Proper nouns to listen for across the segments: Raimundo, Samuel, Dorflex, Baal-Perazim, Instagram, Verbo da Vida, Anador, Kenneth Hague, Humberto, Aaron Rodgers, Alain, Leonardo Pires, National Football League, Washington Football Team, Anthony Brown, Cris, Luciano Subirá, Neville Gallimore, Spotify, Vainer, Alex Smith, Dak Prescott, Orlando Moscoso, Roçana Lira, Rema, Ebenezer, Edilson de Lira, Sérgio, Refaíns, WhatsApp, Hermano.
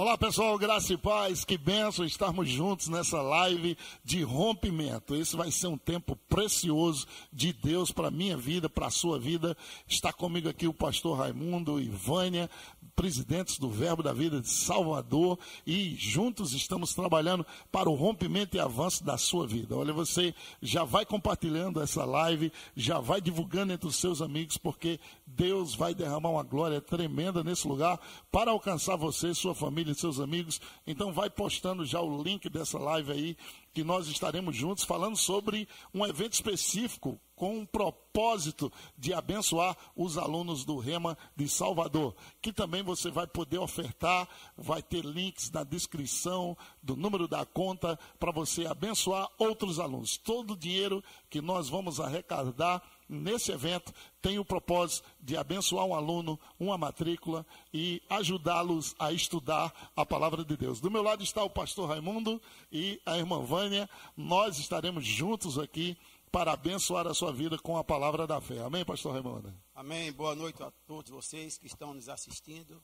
Olá pessoal, graça e paz, que bênção estarmos juntos nessa live de rompimento. Esse vai ser um tempo precioso de Deus para a minha vida, para a sua vida. Está comigo aqui o pastor Raimundo, Ivânia, presidentes do Verbo da Vida de Salvador, e juntos estamos trabalhando para o rompimento e avanço da sua vida. Olha, você já vai compartilhando essa live, já vai divulgando entre os seus amigos, porque Deus vai derramar uma glória tremenda nesse lugar para alcançar você, sua família e seus amigos. Então vai postando já o link dessa live aí, que nós estaremos juntos falando sobre um evento específico com um propósito de abençoar os alunos do Rema de Salvador, que também você vai poder ofertar. Vai ter links na descrição do número da conta para você abençoar outros alunos. Todo o dinheiro que nós vamos arrecadar nesse evento tem o propósito de abençoar um aluno, uma matrícula e ajudá-los a estudar a palavra de Deus. Do meu lado está o pastor Raimundo e a irmã Vânia. Nós estaremos juntos aqui para abençoar a sua vida com a palavra da fé. Amém, pastor Raimundo? Amém. Boa noite a todos vocês que estão nos assistindo.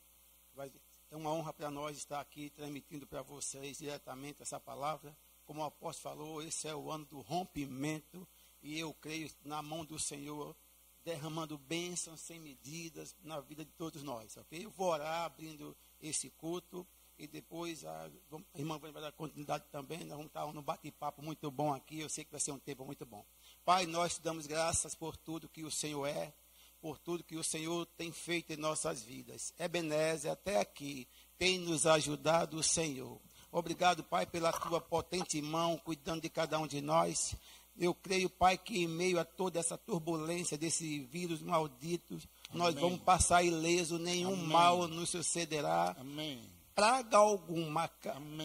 É uma honra para nós estar aqui transmitindo para vocês diretamente essa palavra. Como o apóstolo falou, esse é o ano do rompimento. E eu creio na mão do Senhor, derramando bênçãos sem medidas na vida de todos nós, ok? Eu vou orar abrindo esse culto e depois a irmã vai dar continuidade também. Nós vamos estar num bate-papo muito bom aqui, eu sei que vai ser um tempo muito bom. Pai, nós te damos graças por tudo que o Senhor é, por tudo que o Senhor tem feito em nossas vidas. Ebenezer, até aqui, tem nos ajudado o Senhor. Obrigado, Pai, pela tua potente mão, cuidando de cada um de nós. Eu creio, Pai, que em meio a toda essa turbulência desse vírus maldito, nós vamos passar ileso, nenhum mal nos sucederá. Amém. Praga alguma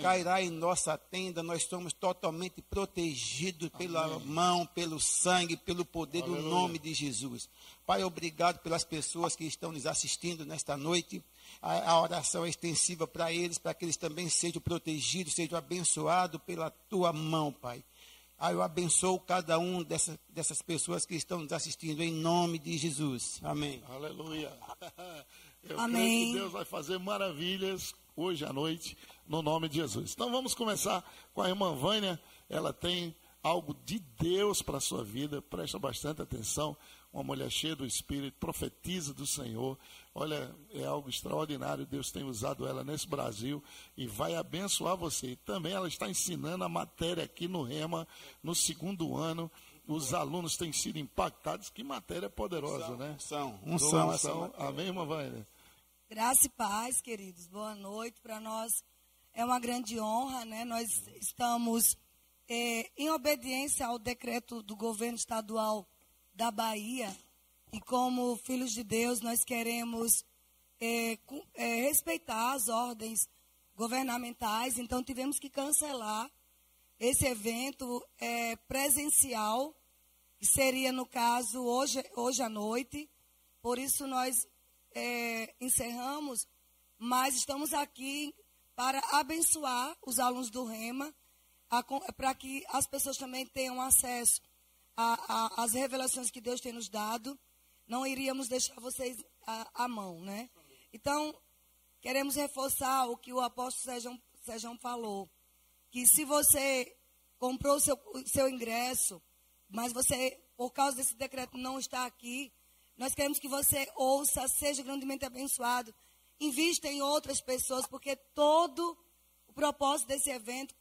cairá em nossa tenda, nós somos totalmente protegidos pela mão, pelo sangue, pelo poder do nome de Jesus. Pai, obrigado pelas pessoas que estão nos assistindo nesta noite. A oração é extensiva para eles, para que eles também sejam protegidos, sejam abençoados pela tua mão, Pai. Eu abençoo cada um dessas pessoas que estão nos assistindo, em nome de Jesus. Amém. Aleluia. Eu creio que Deus vai fazer maravilhas hoje à noite, no nome de Jesus. Então vamos começar com a irmã Vânia. Ela tem algo de Deus para a sua vida, presta bastante atenção. Uma mulher cheia do Espírito, profetiza do Senhor. Olha, é algo extraordinário. Deus tem usado ela nesse Brasil e vai abençoar você. Também ela está ensinando a matéria aqui no Rema, no segundo ano. Os alunos têm sido impactados. Que matéria poderosa, né? Unção. Amém, irmã Vainer? Graça e paz, queridos. Boa noite. Para nós é uma grande honra, né? Nós estamos em obediência ao decreto do governo estadual da Bahia, e como filhos de Deus, nós queremos respeitar as ordens governamentais. Então tivemos que cancelar esse evento presencial, que seria, no caso, hoje à noite. Por isso nós encerramos, mas estamos aqui para abençoar os alunos do Rema, para que as pessoas também tenham acesso as revelações que Deus tem nos dado. Não iríamos deixar vocês à mão, né? Então, queremos reforçar o que o apóstolo Sérgio falou, que se você comprou o seu ingresso, mas você, por causa desse decreto, não está aqui, nós queremos que você ouça, seja grandemente abençoado, invista em outras pessoas, porque todo o propósito desse evento,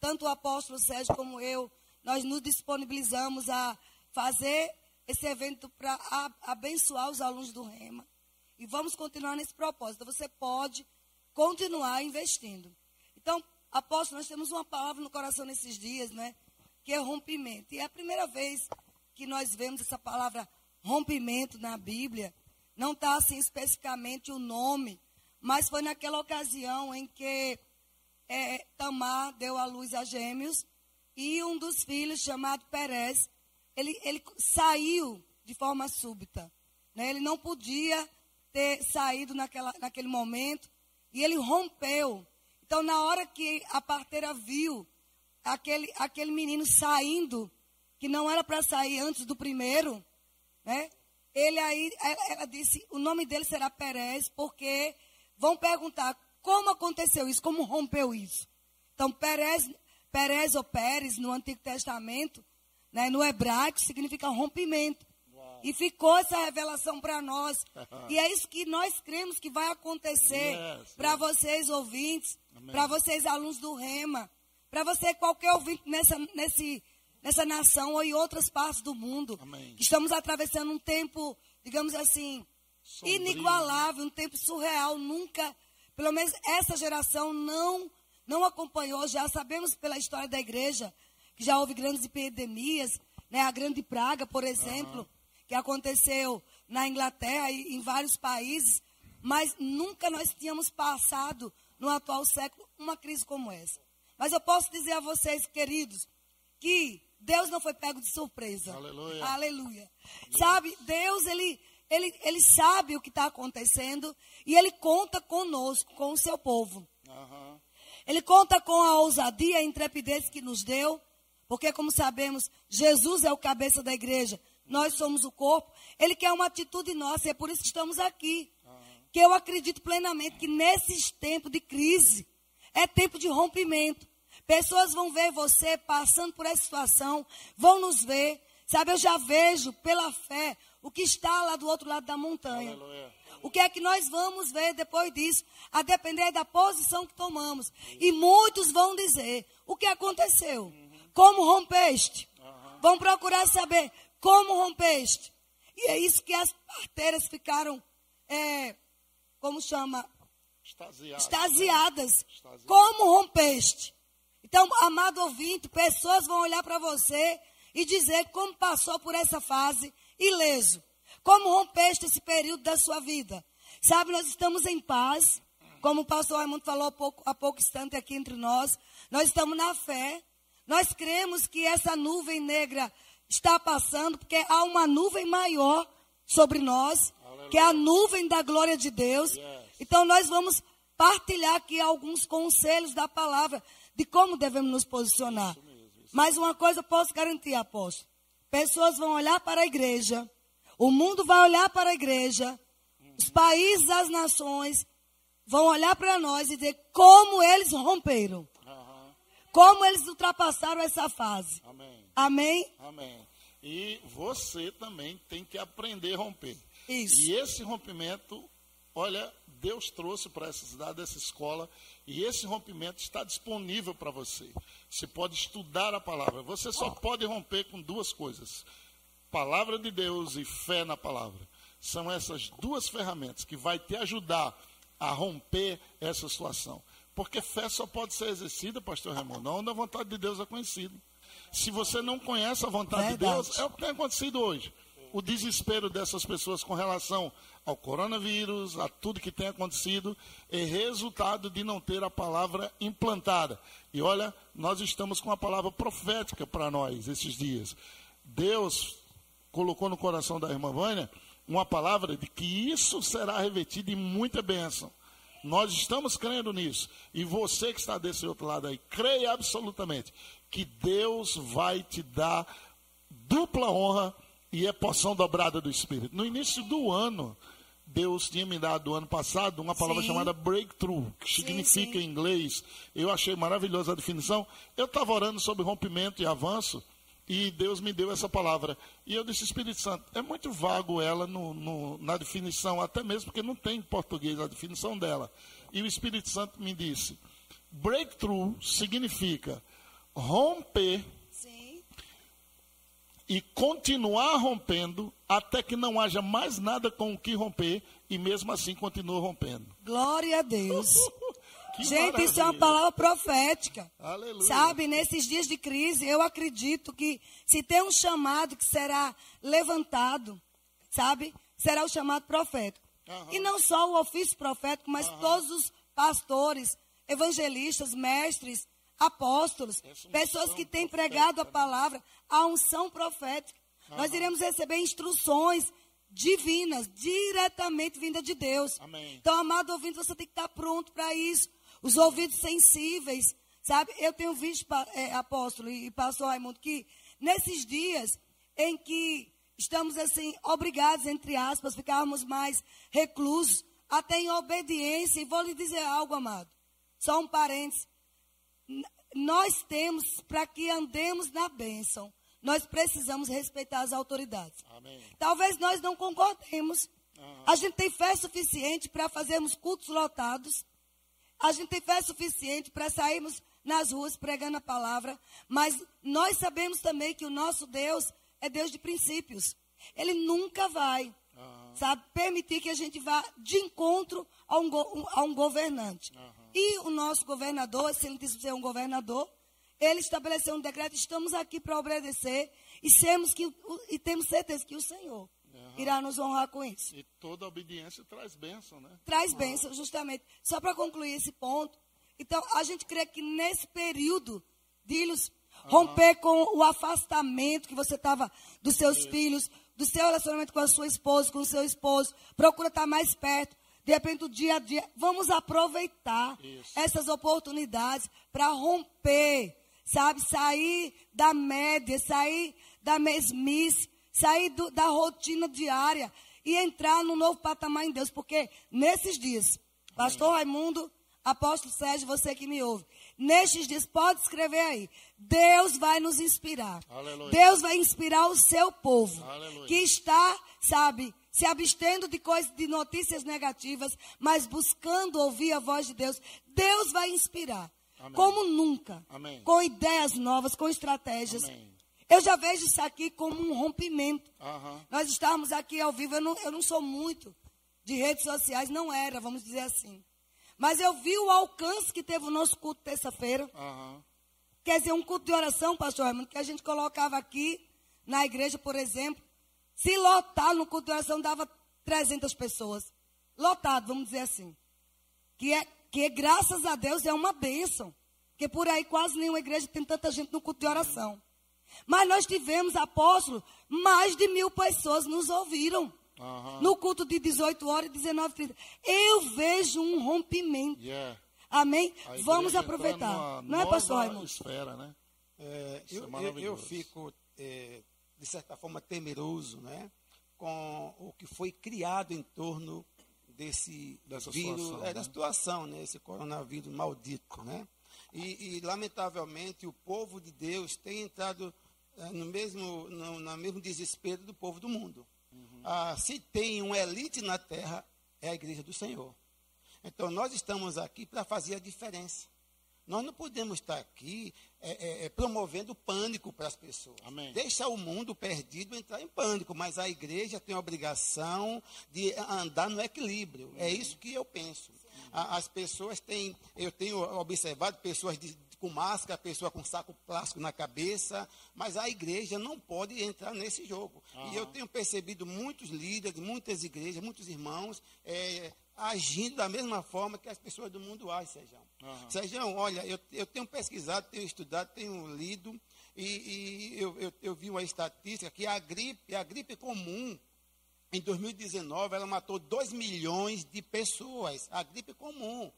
tanto o apóstolo Sérgio como eu, nós nos disponibilizamos a fazer esse evento para abençoar os alunos do Rema. E vamos continuar nesse propósito. Você pode continuar investindo. Então, apóstolo, nós temos uma palavra no coração nesses dias, né? Que é rompimento. E é a primeira vez que nós vemos essa palavra rompimento na Bíblia. Não está assim especificamente o nome, mas foi naquela ocasião em que Tamar deu à luz a gêmeos. E um dos filhos, chamado Perez, ele saiu de forma súbita, né? Ele não podia ter saído naquele momento, e ele rompeu. Então, na hora que a parteira viu aquele menino saindo, que não era para sair antes do primeiro, né? Ela disse, o nome dele será Perez, porque vão perguntar Como aconteceu isso? Como rompeu isso? Então, Perez ou Pérez, no Antigo Testamento, né, no hebraico, significa rompimento. Uau. E ficou essa revelação para nós. E é isso que nós cremos que vai acontecer para vocês, ouvintes, para vocês, alunos do Rema, para você, qualquer ouvinte nessa nação ou em outras partes do mundo. Amém. Estamos atravessando um tempo, digamos assim, sombrio, inigualável, um tempo surreal. Nunca, pelo menos essa geração não acompanhou. Já sabemos pela história da igreja que já houve grandes epidemias, né? A grande praga, por exemplo, que aconteceu na Inglaterra e em vários países, mas nunca nós tínhamos passado, no atual século, uma crise como essa. Mas eu posso dizer a vocês, queridos, que Deus não foi pego de surpresa. Aleluia. Aleluia. Sabe, Deus, ele sabe o que está acontecendo e Ele conta conosco, com o seu povo. Ele conta com a ousadia e a intrepidez que nos deu, porque, como sabemos, Jesus é o cabeça da igreja, nós somos o corpo. Ele quer uma atitude nossa, e é por isso que estamos aqui. Que eu acredito plenamente que nesses tempos de crise, é tempo de rompimento. Pessoas vão ver você passando por essa situação, vão nos ver. Sabe, eu já vejo pela fé o que está lá do outro lado da montanha. Aleluia. O que é que nós vamos ver depois disso, a depender da posição que tomamos. E muitos vão dizer, o que aconteceu? Como rompeste? Vão procurar saber, como rompeste? E é isso que as parteiras ficaram, como chama? Extasiadas. Né? Como rompeste? Então, amado ouvinte, pessoas vão olhar para você e dizer como passou por essa fase ileso. Como rompeste esse período da sua vida? Sabe, nós estamos em paz, como o pastor Raimundo falou há pouco instante aqui entre nós. Nós estamos na fé. Nós cremos que essa nuvem negra está passando, porque há uma nuvem maior sobre nós, que é a nuvem da glória de Deus. Então, nós vamos partilhar aqui alguns conselhos da palavra de como devemos nos posicionar. Mas uma coisa eu posso garantir, apóstolo. Pessoas vão olhar para a igreja. O mundo vai olhar para a igreja, os países, as nações, vão olhar para nós e dizer como eles romperam, como eles ultrapassaram essa fase. Amém. Amém? Amém. E você também tem que aprender a romper. Isso. E esse rompimento, olha, Deus trouxe para essa cidade, essa escola, e esse rompimento está disponível para você. Você pode estudar a palavra. Você só pode romper com duas coisas. Palavra de Deus e fé na palavra. São essas duas ferramentas que vai te ajudar a romper essa situação. Porque fé só pode ser exercida, pastor Raimundo, onde a vontade de Deus é conhecida. Se você não conhece a vontade de Deus, é o que tem acontecido hoje. O desespero dessas pessoas com relação ao coronavírus, a tudo que tem acontecido, é resultado de não ter a palavra implantada. E olha, nós estamos com a palavra profética para nós esses dias. Deus colocou no coração da irmã Vânia uma palavra de que isso será revestido de muita bênção. Nós estamos crendo nisso. E você que está desse outro lado aí, creia absolutamente que Deus vai te dar dupla honra e é porção dobrada do Espírito. No início do ano, Deus tinha me dado, ano passado, uma palavra chamada breakthrough, que significa em inglês. Eu achei maravilhosa a definição. Eu estava orando sobre rompimento e avanço, e Deus me deu essa palavra. E eu disse, Espírito Santo, é muito vago ela na definição, até mesmo porque não tem em português a definição dela. E o Espírito Santo me disse, breakthrough significa romper e continuar rompendo até que não haja mais nada com o que romper e mesmo assim continua rompendo. Glória a Deus. Gente, maravilha. Isso é uma palavra profética. Aleluia. Sabe, nesses dias de crise, eu acredito que se tem um chamado que será levantado, sabe, será o chamado profético. E não só o ofício profético, mas todos os pastores, evangelistas, mestres, apóstolos, pessoas que têm pregado a palavra, a unção profética. Nós iremos receber instruções divinas, diretamente vinda de Deus. Amém. Então, amado ouvinte, você tem que estar pronto para isso. Os ouvidos sensíveis, sabe? Eu tenho visto, apóstolo e pastor Raimundo, que nesses dias em que estamos, assim, obrigados, entre aspas, ficarmos mais reclusos, até em obediência. E vou lhe dizer algo, amado. Só um parênteses. Nós temos, para que andemos na bênção, nós precisamos respeitar as autoridades. Amém. Talvez nós não concordemos. Uhum. A gente tem fé suficiente para fazermos cultos lotados. A gente tem fé suficiente para sairmos nas ruas pregando a palavra. Mas nós sabemos também que o nosso Deus é Deus de princípios. Ele nunca vai, uhum, sabe, permitir que a gente vá de encontro a um governante. Uhum. E o nosso governador, se ele disse ser um governador, ele estabeleceu um decreto, estamos aqui para obedecer e temos certeza que o Senhor, uhum, irá nos honrar com isso. E toda obediência traz bênção, né? Traz bênção, justamente. Só para concluir esse ponto, então a gente crê que nesse período, filhos, romper com o afastamento que você estava dos seus filhos, do seu relacionamento com a sua esposa, com o seu esposo, procura estar mais perto. De repente, o dia a dia, vamos aproveitar essas oportunidades para romper, sabe? Sair da média, sair da mesmice, sair da rotina diária e entrar num novo patamar em Deus. Porque nesses dias, pastor Raimundo, apóstolo Sérgio, você que me ouve, nestes dias, pode escrever aí, Deus vai nos inspirar. Aleluia. Deus vai inspirar o seu povo, aleluia, que está, sabe, se abstendo de notícias negativas, mas buscando ouvir a voz de Deus. Deus vai inspirar, amém, como nunca, amém, com ideias novas, com estratégias. Amém. Eu já vejo isso aqui como um rompimento. Uh-huh. Nós estamos aqui ao vivo, eu não sou muito de redes sociais, não era, vamos dizer assim. Mas eu vi o alcance que teve o nosso culto terça-feira. Uh-huh. Quer dizer, um culto de oração, pastor Hermano, que a gente colocava aqui na igreja, por exemplo, se lotar no culto de oração, dava 300 pessoas. Lotado, vamos dizer assim. Que graças a Deus, é uma bênção. Porque por aí quase nenhuma igreja tem tanta gente no culto de oração. Mas nós tivemos, apóstolos, mais de 1.000 pessoas nos ouviram. Uhum. No culto de 18 horas e 19h30. Eu vejo um rompimento. Yeah. Amém? Vamos aproveitar. Não é, pastor Raimundo? Esfera, né? Eu fico... de certa forma, temeroso, né, com o que foi criado em torno dessa vírus, situação, né? Da situação, né, esse coronavírus maldito, né, e lamentavelmente o povo de Deus tem entrado no mesmo desespero do povo do mundo. Uhum. Se tem uma elite na terra, é a igreja do Senhor. Então nós estamos aqui para fazer a diferença. Nós não podemos estar aqui promovendo pânico para as pessoas. Amém. Deixa o mundo perdido entrar em pânico, mas a igreja tem a obrigação de andar no equilíbrio. Amém. É isso que eu penso. As pessoas têm, eu tenho observado pessoas com máscara, pessoa com saco plástico na cabeça, mas a igreja não pode entrar nesse jogo. Uhum. E eu tenho percebido muitos líderes, muitas igrejas, muitos irmãos... agindo da mesma forma que as pessoas do mundo agem, Sérgio. Uhum. Sérgio, olha, eu tenho pesquisado, tenho estudado, tenho lido, e eu vi uma estatística que a gripe comum, em 2019, ela matou 2 milhões de pessoas. A gripe comum.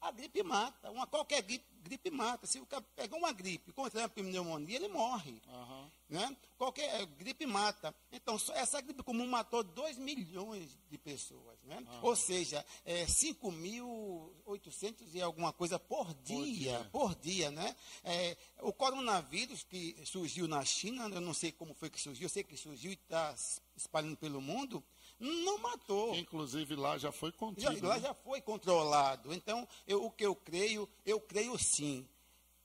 A gripe mata. Qualquer gripe mata. Se o cara pegar uma gripe, contrair uma pneumonia, ele morre. Uhum. Né? Qualquer gripe mata. Então, essa gripe comum matou 2 milhões de pessoas. Né? Uhum. Ou seja, 5.800 e alguma coisa por dia. Né? O coronavírus que surgiu na China, eu não sei como foi que surgiu, eu sei que surgiu e está espalhando pelo mundo, não matou. Inclusive, lá já foi contido. Lá já foi controlado. Então, eu creio sim,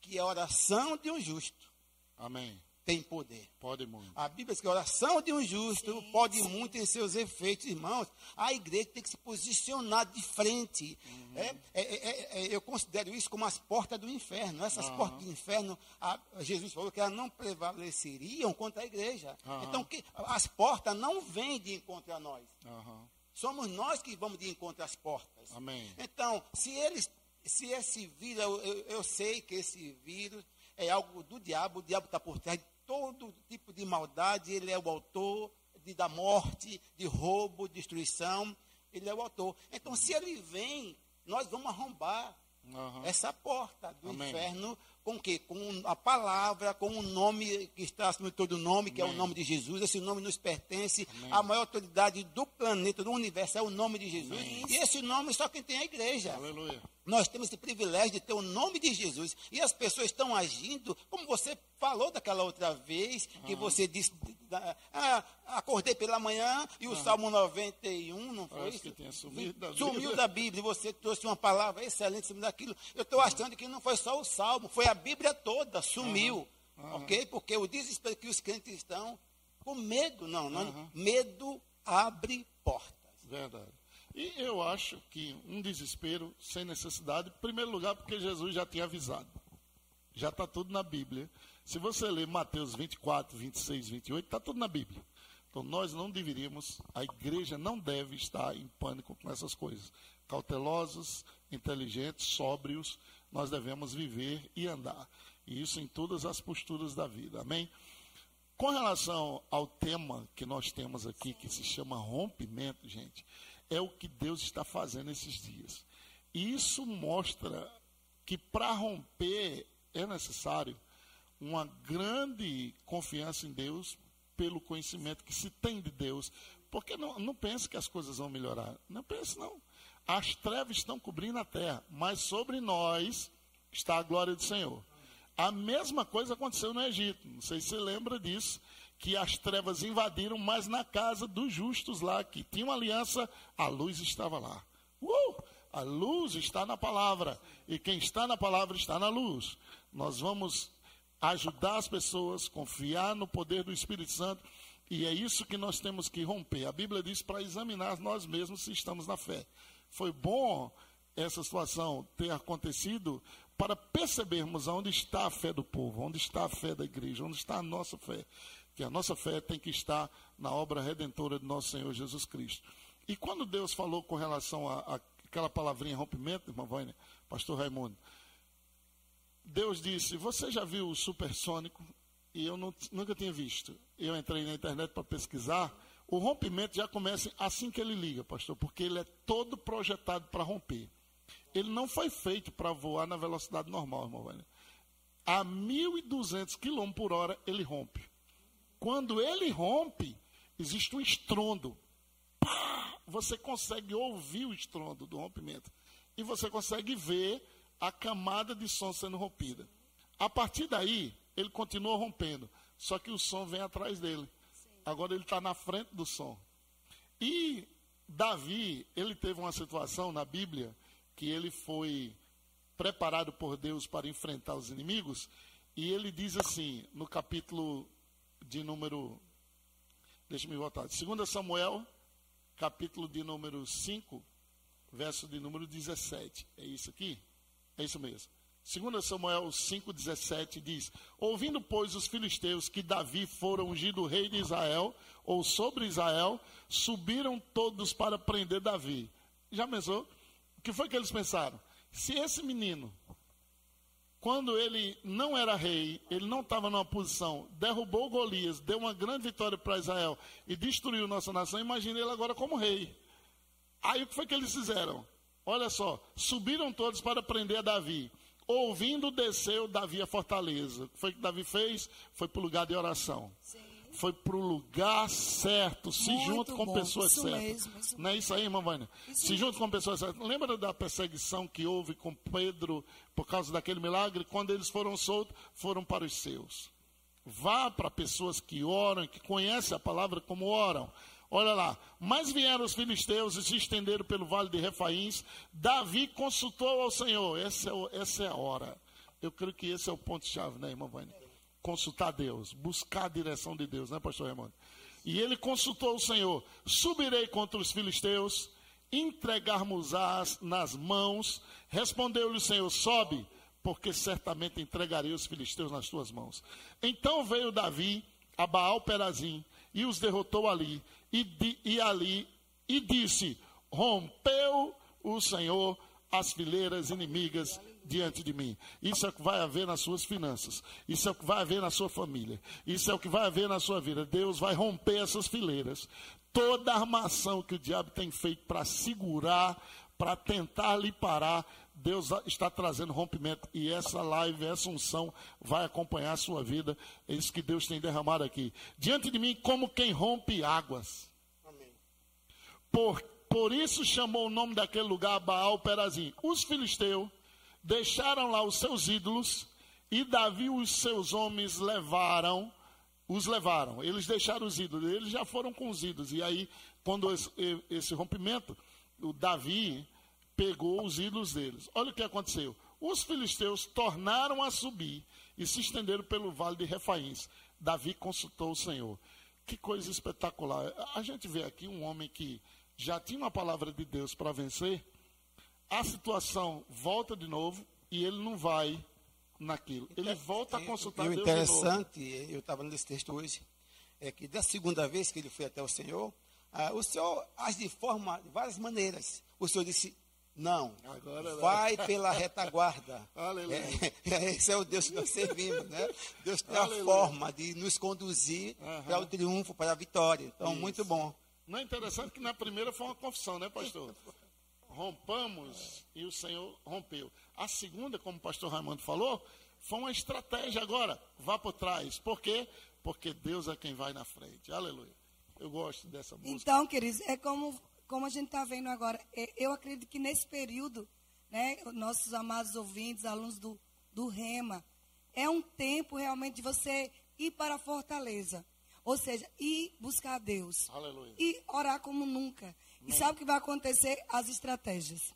que a oração de um justo, amém, tem poder. Pode muito. A Bíblia diz que a oração de um justo, sim, pode muito em seus efeitos, irmãos. A igreja tem que se posicionar de frente. Uhum. Eu considero isso como as portas do inferno. Essas, uhum, portas do inferno, Jesus falou que elas não prevaleceriam contra a igreja. Uhum. Então, as portas não vêm de encontro a nós. Uhum. Somos nós que vamos de encontro às portas. Amém. Então, se esse vírus, eu sei que esse vírus é algo do diabo, o diabo está por trás de todo tipo de maldade, ele é o autor da morte, de roubo, destruição, ele é o autor. Então, se ele vem, nós vamos arrombar. Uhum. essa porta do Amém. Inferno com o quê? Com a palavra, com o nome que está acima de todo nome, que Amém. É o nome de Jesus. Esse nome nos pertence. Amém. A maior autoridade do planeta, do universo, é o nome de Jesus. Amém. E esse nome só quem tem é a igreja. Aleluia. Nós temos esse privilégio de ter o nome de Jesus. E as pessoas estão agindo como você falou daquela outra vez, que você disse, acordei pela manhã e o Salmo 91, não foi isso? Que tinha sumiu da Bíblia. E você trouxe uma palavra excelente sobre aquilo. Eu estou achando que não foi só o Salmo, foi a Bíblia toda, sumiu. Ok? Porque o desespero que os crentes estão com medo. Não. Medo abre portas. Verdade. E eu acho que um desespero sem necessidade, em primeiro lugar, porque Jesus já tinha avisado. Já está tudo na Bíblia. Se você ler Mateus 24, 26, 28, está tudo na Bíblia. Então, nós não deveríamos, a igreja não deve estar em pânico com essas coisas. Cautelosos, inteligentes, sóbrios, nós devemos viver e andar. E isso em todas as posturas da vida, amém? Com relação ao tema que nós temos aqui, que se chama rompimento, gente, é o que Deus está fazendo esses dias. E isso mostra que para romper é necessário uma grande confiança em Deus pelo conhecimento que se tem de Deus. Porque não pense que as coisas vão melhorar. Não pense, não. As trevas estão cobrindo a terra, mas sobre nós está a glória do Senhor. A mesma coisa aconteceu no Egito. Não sei se você lembra disso, que as trevas invadiram, mas na casa dos justos lá, que tinham aliança, a luz estava lá. A luz está na palavra, e quem está na palavra está na luz. Nós vamos ajudar as pessoas, confiar no poder do Espírito Santo, e é isso que nós temos que romper. A Bíblia diz para examinar nós mesmos se estamos na fé. Foi bom essa situação ter acontecido, para percebermos onde está a fé do povo, onde está a fé da igreja, onde está a nossa fé. Que a nossa fé tem que estar na obra redentora de nosso Senhor Jesus Cristo. E quando Deus falou com relação a aquela palavrinha rompimento, irmã Vainer, pastor Raimundo, Deus disse, você já viu o supersônico? E eu nunca tinha visto. Eu entrei na internet para pesquisar. O rompimento já começa assim que ele liga, pastor, porque ele é todo projetado para romper. Ele não foi feito para voar na velocidade normal, irmão Vainer. A 1.200 km por hora ele rompe. Quando ele rompe, existe um estrondo. Você consegue ouvir o estrondo do rompimento. E você consegue ver a camada de som sendo rompida. A partir daí, ele continua rompendo. Só que o som vem atrás dele. Agora ele está na frente do som. E Davi, ele teve uma situação na Bíblia que ele foi preparado por Deus para enfrentar os inimigos, e ele diz assim, no capítulo de número... Deixa-me voltar. 2 Samuel, capítulo de número 5, verso de número 17. É isso aqui? É isso mesmo. 2 Samuel 5, 17 diz, ouvindo, pois, os filisteus que Davi fora ungido rei de Israel, ou sobre Israel, subiram todos para prender Davi. Já pensou? O que foi que eles pensaram? Se esse menino, quando ele não era rei, ele não estava numa posição, derrubou Golias, deu uma grande vitória para Israel e destruiu nossa nação, imagina ele agora como rei. Aí o que foi que eles fizeram? Olha só, subiram todos para prender a Davi. Ouvindo, desceu Davi à fortaleza. O que foi que Davi fez? Foi para o lugar de oração. Sim. Foi para o lugar certo. Se junta com pessoas certas. Não é isso aí, irmã Vânia? Se junta com pessoas certas. Lembra da perseguição que houve com Pedro por causa daquele milagre? Quando eles foram soltos, foram para os seus. Vá para pessoas que oram, que conhecem a palavra como oram. Olha lá. Mas vieram os filisteus e se estenderam pelo vale de Refaíns. Davi consultou ao Senhor. Essa é a hora. Eu creio que esse é o ponto-chave, né, irmã Vânia? Consultar Deus, buscar a direção de Deus, né, pastor Hermano? E ele consultou o Senhor, subirei contra os filisteus, entregarmos-as nas mãos, respondeu-lhe o Senhor, sobe, porque certamente entregarei os filisteus nas tuas mãos. Então veio Davi a Baal-Perazim, e os derrotou ali, e disse, rompeu o Senhor as fileiras inimigas diante de mim. Isso é o que vai haver nas suas finanças. Isso é o que vai haver na sua família. Isso é o que vai haver na sua vida. Deus vai romper essas fileiras. Toda a armação que o diabo tem feito para segurar, para tentar lhe parar, Deus está trazendo rompimento. E essa live, essa unção vai acompanhar a sua vida. É isso que Deus tem derramado aqui. Diante de mim, como quem rompe águas. Amém. Por isso chamou o nome daquele lugar Baal-Perazim. Os filisteus deixaram lá os seus ídolos e Davi e os seus homens os levaram. Eles deixaram os ídolos, eles já foram com os ídolos. E aí, quando esse rompimento, o Davi pegou os ídolos deles. Olha o que aconteceu. Os filisteus tornaram a subir e se estenderam pelo vale de Refaíns. Davi consultou o Senhor. Que coisa espetacular. A gente vê aqui um homem que já tinha uma palavra de Deus para vencer. A situação volta de novo e ele não vai naquilo. Ele volta a consultar Deus de novo. E o interessante, eu estava lendo esse texto hoje, é que da segunda vez que ele foi até o Senhor, o Senhor age de várias maneiras. O Senhor disse, não, agora vai pela retaguarda. Aleluia. Esse é o Deus que nós servimos, né? Deus tem a forma de nos conduzir para o triunfo, para a vitória. Então, isso. Muito bom. Não é interessante que na primeira foi uma confissão, né, pastor? Rompamos e o Senhor rompeu. A segunda, como o pastor Raimundo falou, foi uma estratégia agora. Vá por trás. Por quê? Porque Deus é quem vai na frente. Aleluia. Eu gosto dessa música. Então, queridos, é como a gente está vendo agora. Eu acredito que nesse período, né, nossos amados ouvintes, alunos do Rema, é um tempo realmente de você ir para a fortaleza. Ou seja, ir buscar a Deus. Aleluia. E orar como nunca. Amém. E sabe o que vai acontecer? As estratégias.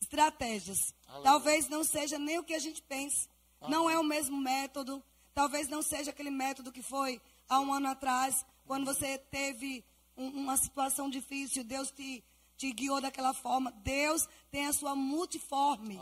Estratégias. Aleluia. Talvez não seja nem o que a gente pensa. Aleluia. Não é o mesmo método. Talvez não seja aquele método que foi há um ano atrás, quando você teve uma situação difícil, Deus te guiou daquela forma. Deus tem a sua multiforme,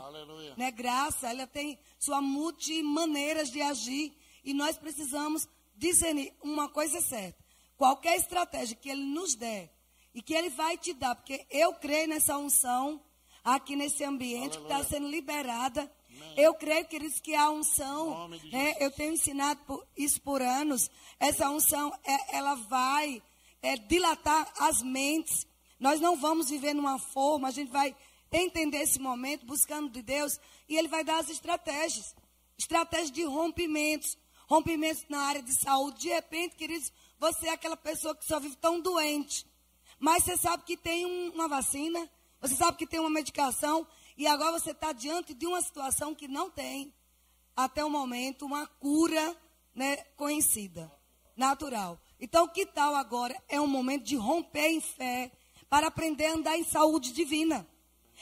né, graça, ela tem sua multimaneiras de agir. E nós precisamos discernir uma coisa certa. Qualquer estratégia que Ele nos der e que Ele vai te dar, porque eu creio nessa unção aqui nesse ambiente. Aleluia. Que está sendo liberada. Eu creio, queridos, que a unção, né, eu tenho ensinado isso por anos, essa unção, ela vai dilatar as mentes. Nós não vamos viver numa forma, a gente vai entender esse momento, buscando de Deus, e Ele vai dar as estratégias. Estratégias de rompimentos na área de saúde. De repente, queridos, você é aquela pessoa que só vive tão doente, mas você sabe que tem uma vacina, você sabe que tem uma medicação, e agora você está diante de uma situação que não tem, até o momento, uma cura, né, conhecida, natural. Então, que tal agora é um momento de romper em fé para aprender a andar em saúde divina?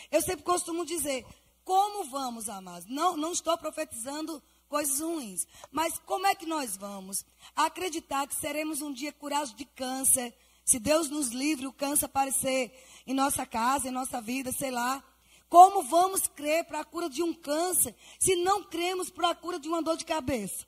Eu sempre costumo dizer, como vamos, amados? Não estou profetizando coisas ruins, mas como é que nós vamos acreditar que seremos um dia curados de câncer? Se Deus nos livre, o câncer aparecer em nossa casa, em nossa vida, sei lá. Como vamos crer para a cura de um câncer se não cremos para a cura de uma dor de cabeça?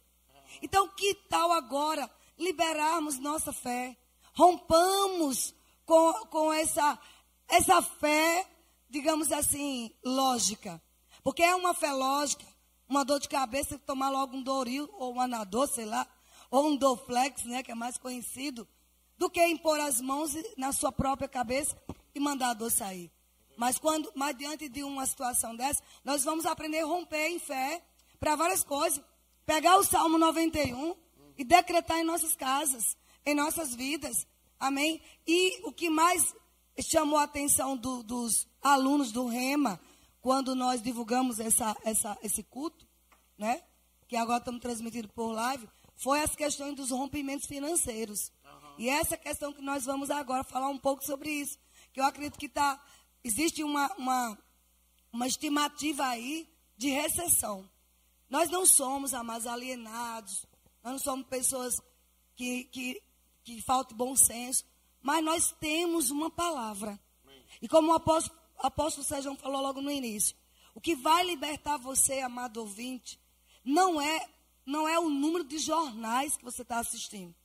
Então, que tal agora liberarmos nossa fé? Rompamos com essa fé, digamos assim, lógica. Porque é uma fé lógica, uma dor de cabeça, tomar logo um Doril ou um Anador, sei lá, ou um Dorflex, né, que é mais conhecido, do que impor as mãos na sua própria cabeça e mandar a dor sair. Mas diante de uma situação dessa, nós vamos aprender a romper em fé para várias coisas. Pegar o Salmo 91 e decretar em nossas casas, em nossas vidas. Amém? E o que mais chamou a atenção dos alunos do Rema, quando nós divulgamos esse culto, né, que agora estamos transmitindo por live, foi as questões dos rompimentos financeiros. Uhum. E essa questão que nós vamos agora falar um pouco sobre isso. Que eu acredito que existe uma estimativa aí de recessão. Nós não somos, amados, alienados, nós não somos pessoas que faltam bom senso, mas nós temos uma palavra. E como o apóstolo Sérgio falou logo no início, o que vai libertar você, amado ouvinte, não é o número de jornais que você está assistindo,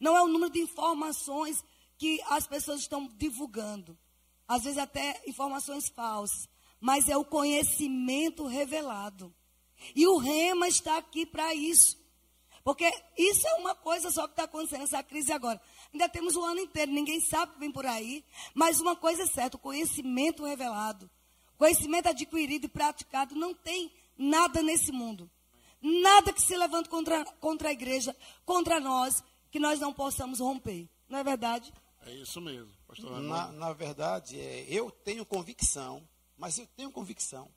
não é o número de informações que as pessoas estão divulgando. Às vezes até informações falsas, mas é o conhecimento revelado. E o Rema está aqui para isso. Porque isso é uma coisa só que está acontecendo, essa crise agora. Ainda temos o ano inteiro, ninguém sabe o que vem por aí, mas uma coisa é certa, o conhecimento revelado. Conhecimento adquirido e praticado não tem nada nesse mundo. Nada que se levante contra a igreja, contra nós, que nós não possamos romper. Não é verdade? É isso mesmo. Na verdade, eu tenho convicção, mas eu tenho convicção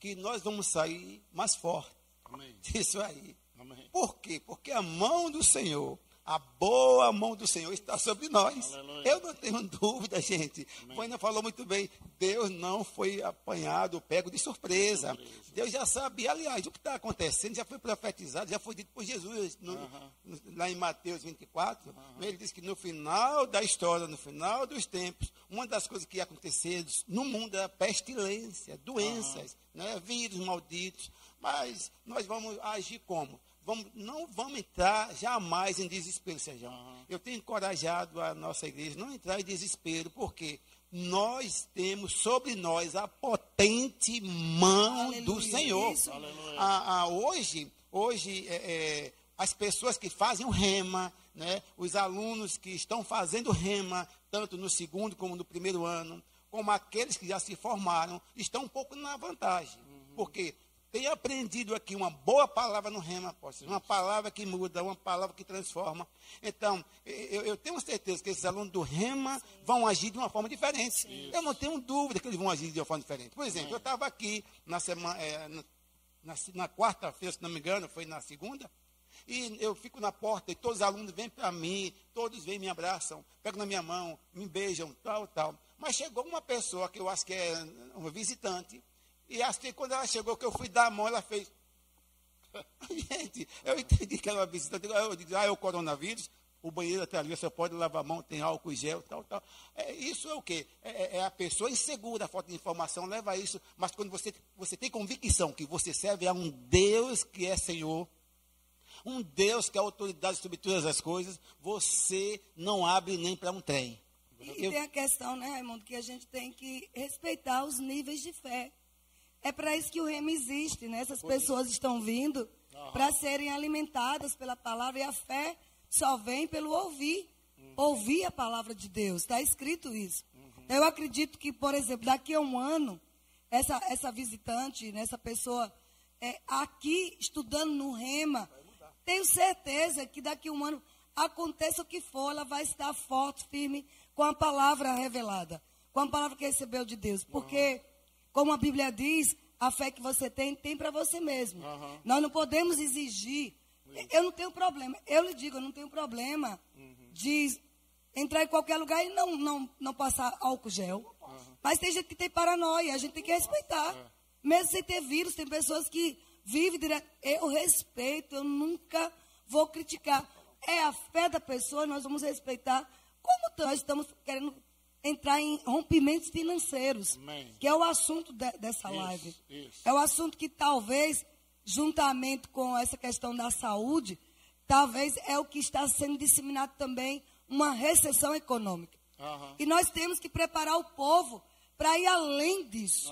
que nós vamos sair mais fortes. Amém. Isso aí. Amém. Por quê? Porque a mão do Senhor, a boa mão do Senhor está sobre nós. Aleluia. Eu não tenho dúvida, gente. Amém. Vainer falou muito bem. Deus não foi apanhado, pego de surpresa. Deus já sabe. Aliás, o que está acontecendo já foi profetizado, já foi dito por Jesus. Lá em Mateus 24, ele disse que no final da história, no final dos tempos, uma das coisas que ia acontecer no mundo era pestilência, doenças, né? Vírus malditos. Mas nós vamos agir como? Não vamos entrar jamais em desespero, Sérgio. Eu tenho encorajado a nossa igreja não entrar em desespero, porque nós temos sobre nós a potente mão do Senhor. Hoje, as pessoas que fazem o rema, né, os alunos que estão fazendo rema, tanto no segundo como no primeiro ano, como aqueles que já se formaram, estão um pouco na vantagem. Porque tenho aprendido aqui uma boa palavra no Rema, uma palavra que muda, uma palavra que transforma. Então, eu tenho certeza que esses alunos do Rema vão agir de uma forma diferente. Isso. Eu não tenho dúvida que eles vão agir de uma forma diferente. Por exemplo, eu estava aqui na quarta-feira, se não me engano, foi na segunda, e eu fico na porta e todos os alunos vêm para mim, todos vêm, me abraçam, pegam na minha mão, me beijam, tal, tal. Mas chegou uma pessoa que eu acho que é um visitante, e acho que quando ela chegou, que eu fui dar a mão, ela fez... Gente, eu entendi que era uma visitante. Eu disse, é o coronavírus, o banheiro até ali, você pode lavar a mão, tem álcool gel, tal, tal. Isso é o quê? É a pessoa insegura, a falta de informação leva a isso. Mas quando você tem convicção que você serve a um Deus que é Senhor, um Deus que é autoridade sobre todas as coisas, você não abre nem para um trem. E tem a questão, né, Raimundo, que a gente tem que respeitar os níveis de fé. É para isso que o Rema existe, né? Essas pessoas estão vindo para serem alimentadas pela palavra, e a fé só vem pelo ouvir. Ouvir a palavra de Deus, está escrito isso. Eu acredito que, por exemplo, daqui a um ano, essa visitante, né, essa pessoa aqui estudando no Rema, tenho certeza que daqui a um ano, aconteça o que for, ela vai estar forte, firme, com a palavra revelada, com a palavra que recebeu de Deus, porque... Como a Bíblia diz, a fé que você tem para você mesmo. Nós não podemos exigir. Isso. Eu não tenho problema. Eu lhe digo, eu não tenho problema de entrar em qualquer lugar e não passar álcool gel. Mas tem gente que tem paranoia, a gente tem que respeitar. Mesmo sem ter vírus, tem pessoas que vivem direto. Eu respeito, eu nunca vou criticar. É a fé da pessoa, nós vamos respeitar. Como nós estamos querendo... entrar em rompimentos financeiros, que é o assunto dessa live. Isso. É o assunto que talvez, juntamente com essa questão da saúde, talvez é o que está sendo disseminado também, uma recessão econômica. E nós temos que preparar o povo para ir além disso.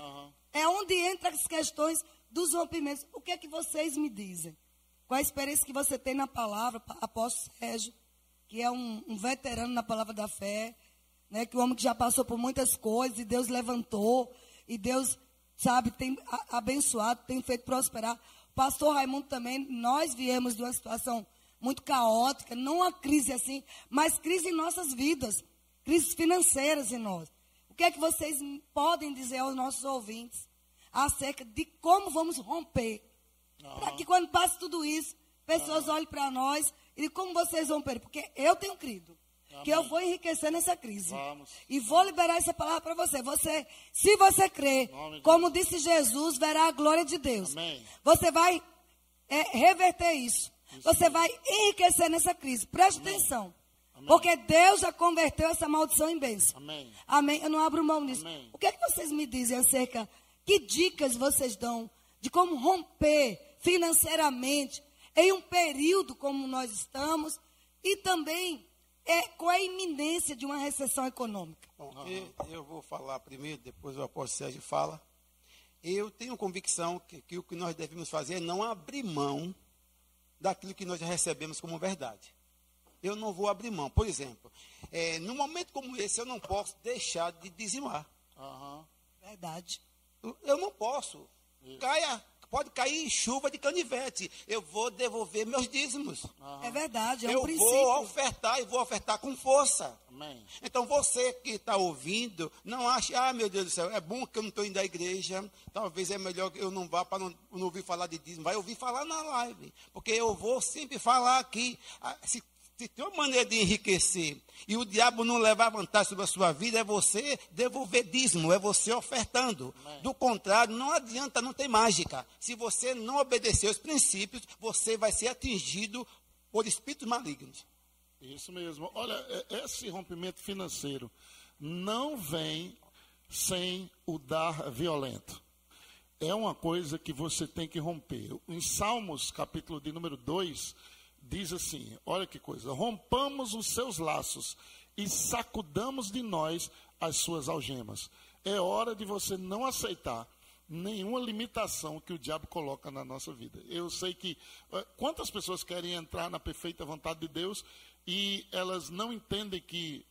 É onde entram as questões dos rompimentos. O que é que vocês me dizem? Qual a experiência que você tem na palavra, apóstolo Sérgio, que é um veterano na palavra da fé, né, que o homem que já passou por muitas coisas, e Deus levantou, e Deus, sabe, tem abençoado, tem feito prosperar. Pastor Raimundo também, nós viemos de uma situação muito caótica, não uma crise assim, mas crise em nossas vidas, crises financeiras em nós. O que é que vocês podem dizer aos nossos ouvintes acerca de como vamos romper? Para que quando passa tudo isso, pessoas olhem para nós e como vocês romperem? Porque eu tenho crido que eu vou enriquecer nessa crise. E vou liberar essa palavra para você. Se você crer, como disse Jesus, verá a glória de Deus. Você vai reverter isso. Você vai enriquecer nessa crise. Preste atenção. Porque Deus já converteu essa maldição em bênção. Eu não abro mão nisso. O que é que vocês me dizem acerca? Que dicas vocês dão de como romper financeiramente em um período como nós estamos, e também com a iminência de uma recessão econômica? Bom, eu vou falar primeiro, depois o apóstolo Sérgio fala. Eu tenho convicção que o que nós devemos fazer é não abrir mão daquilo que nós já recebemos como verdade. Eu não vou abrir mão. Por exemplo, num momento como esse, eu não posso deixar de dizimar. Verdade. Eu não posso. Pode cair chuva de canivete. Eu vou devolver meus dízimos. É verdade, é um princípio. Eu vou ofertar e vou ofertar com força. Amém. Então você que está ouvindo, não ache, ah, meu Deus do céu, é bom que eu não estou indo à igreja, talvez é melhor que eu não vá para não ouvir falar de dízimo. Vai ouvir falar na live, porque eu vou sempre falar aqui. Se tem uma maneira de enriquecer e o diabo não levar vantagem sobre a sua vida, é você devolver dízimo, é você ofertando. Amém. Do contrário, não adianta, não tem mágica. Se você não obedecer os princípios, você vai ser atingido por espíritos malignos. Isso mesmo. Olha, esse rompimento financeiro não vem sem o dar violento. É uma coisa que você tem que romper. Em Salmos, capítulo de número 2... diz assim, olha que coisa, rompamos os seus laços e sacudamos de nós as suas algemas. É hora de você não aceitar nenhuma limitação que o diabo coloca na nossa vida. Eu sei que quantas pessoas querem entrar na perfeita vontade de Deus e elas não entendem que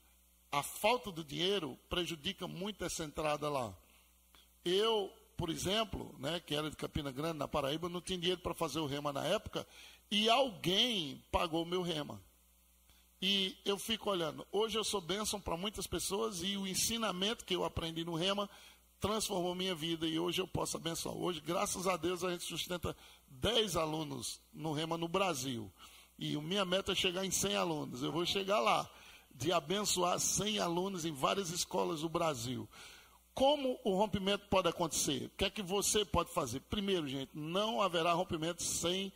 a falta do dinheiro prejudica muito essa entrada lá. Eu, por exemplo, né, que era de Campina Grande, na Paraíba, não tinha dinheiro para fazer o Rema na época. E alguém pagou o meu Rema. E eu fico olhando. Hoje eu sou bênção para muitas pessoas e o ensinamento que eu aprendi no Rema transformou minha vida. E hoje eu posso abençoar. Hoje, graças a Deus, a gente sustenta 10 alunos no Rema no Brasil. E minha meta é chegar em 100 alunos. Eu vou chegar lá, de abençoar 100 alunos em várias escolas do Brasil. Como o rompimento pode acontecer? O que é que você pode fazer? Primeiro, gente, não haverá rompimento sem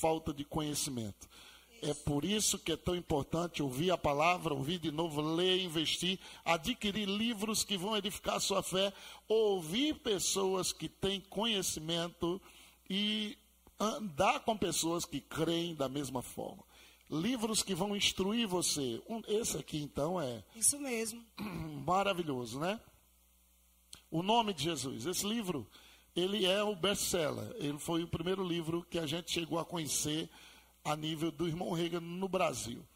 falta de conhecimento. Isso. É por isso que é tão importante ouvir a palavra, ouvir de novo, ler, investir, adquirir livros que vão edificar a sua fé, ouvir pessoas que têm conhecimento e andar com pessoas que creem da mesma forma. Livros que vão instruir você. Esse aqui, então, é... Isso mesmo. Maravilhoso, né? O Nome de Jesus. Esse livro... ele é o best-seller, ele foi o primeiro livro que a gente chegou a conhecer a nível do irmão Reagan no Brasil.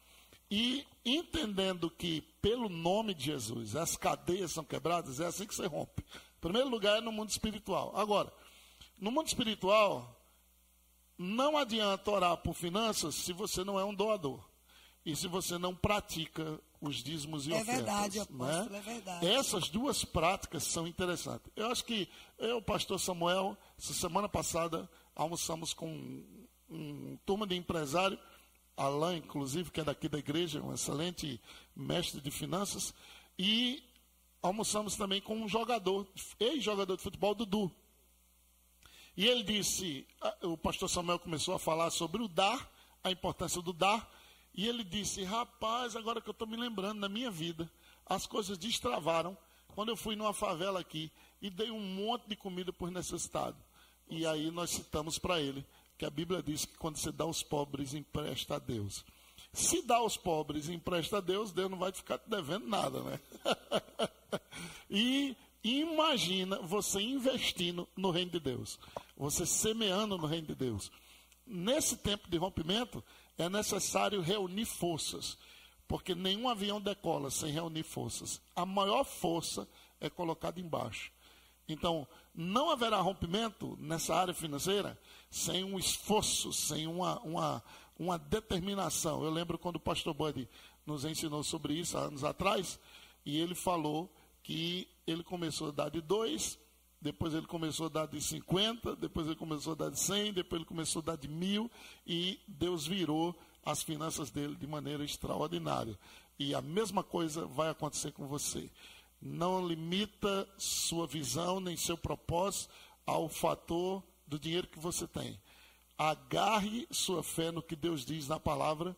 E entendendo que, pelo nome de Jesus, as cadeias são quebradas, é assim que você rompe. Em primeiro lugar, é no mundo espiritual. Agora, no mundo espiritual, não adianta orar por finanças se você não é um doador. E se você não pratica os dízimos e ofertas. É verdade, apóstolo, né? É verdade. Essas duas práticas são interessantes. Eu acho que eu, pastor Samuel, essa semana passada, almoçamos com um turma de empresário, Alain, inclusive, que é daqui da igreja, um excelente mestre de finanças, e almoçamos também com um jogador, ex-jogador de futebol, Dudu. E ele disse, o pastor Samuel começou a falar sobre o dar, a importância do dar. E ele disse, rapaz, agora que eu estou me lembrando da minha vida, as coisas destravaram quando eu fui numa favela aqui e dei um monte de comida por necessitado. E aí nós citamos para ele que a Bíblia diz que quando você dá aos pobres, empresta a Deus. Se dá aos pobres e empresta a Deus, Deus não vai ficar te devendo nada, né? E imagina você investindo no reino de Deus, você semeando no reino de Deus. Nesse tempo de rompimento, é necessário reunir forças, porque nenhum avião decola sem reunir forças. A maior força é colocada embaixo. Então, não haverá rompimento nessa área financeira sem um esforço, sem uma determinação. Eu lembro quando o pastor Buddy nos ensinou sobre isso há anos atrás, e ele falou que ele começou a dar de 2, depois ele começou a dar de 50, depois ele começou a dar de 100, depois ele começou a dar de 1000, e Deus virou as finanças dele de maneira extraordinária. E a mesma coisa vai acontecer com você. Não limita sua visão nem seu propósito ao fator do dinheiro que você tem. Agarre sua fé no que Deus diz na palavra,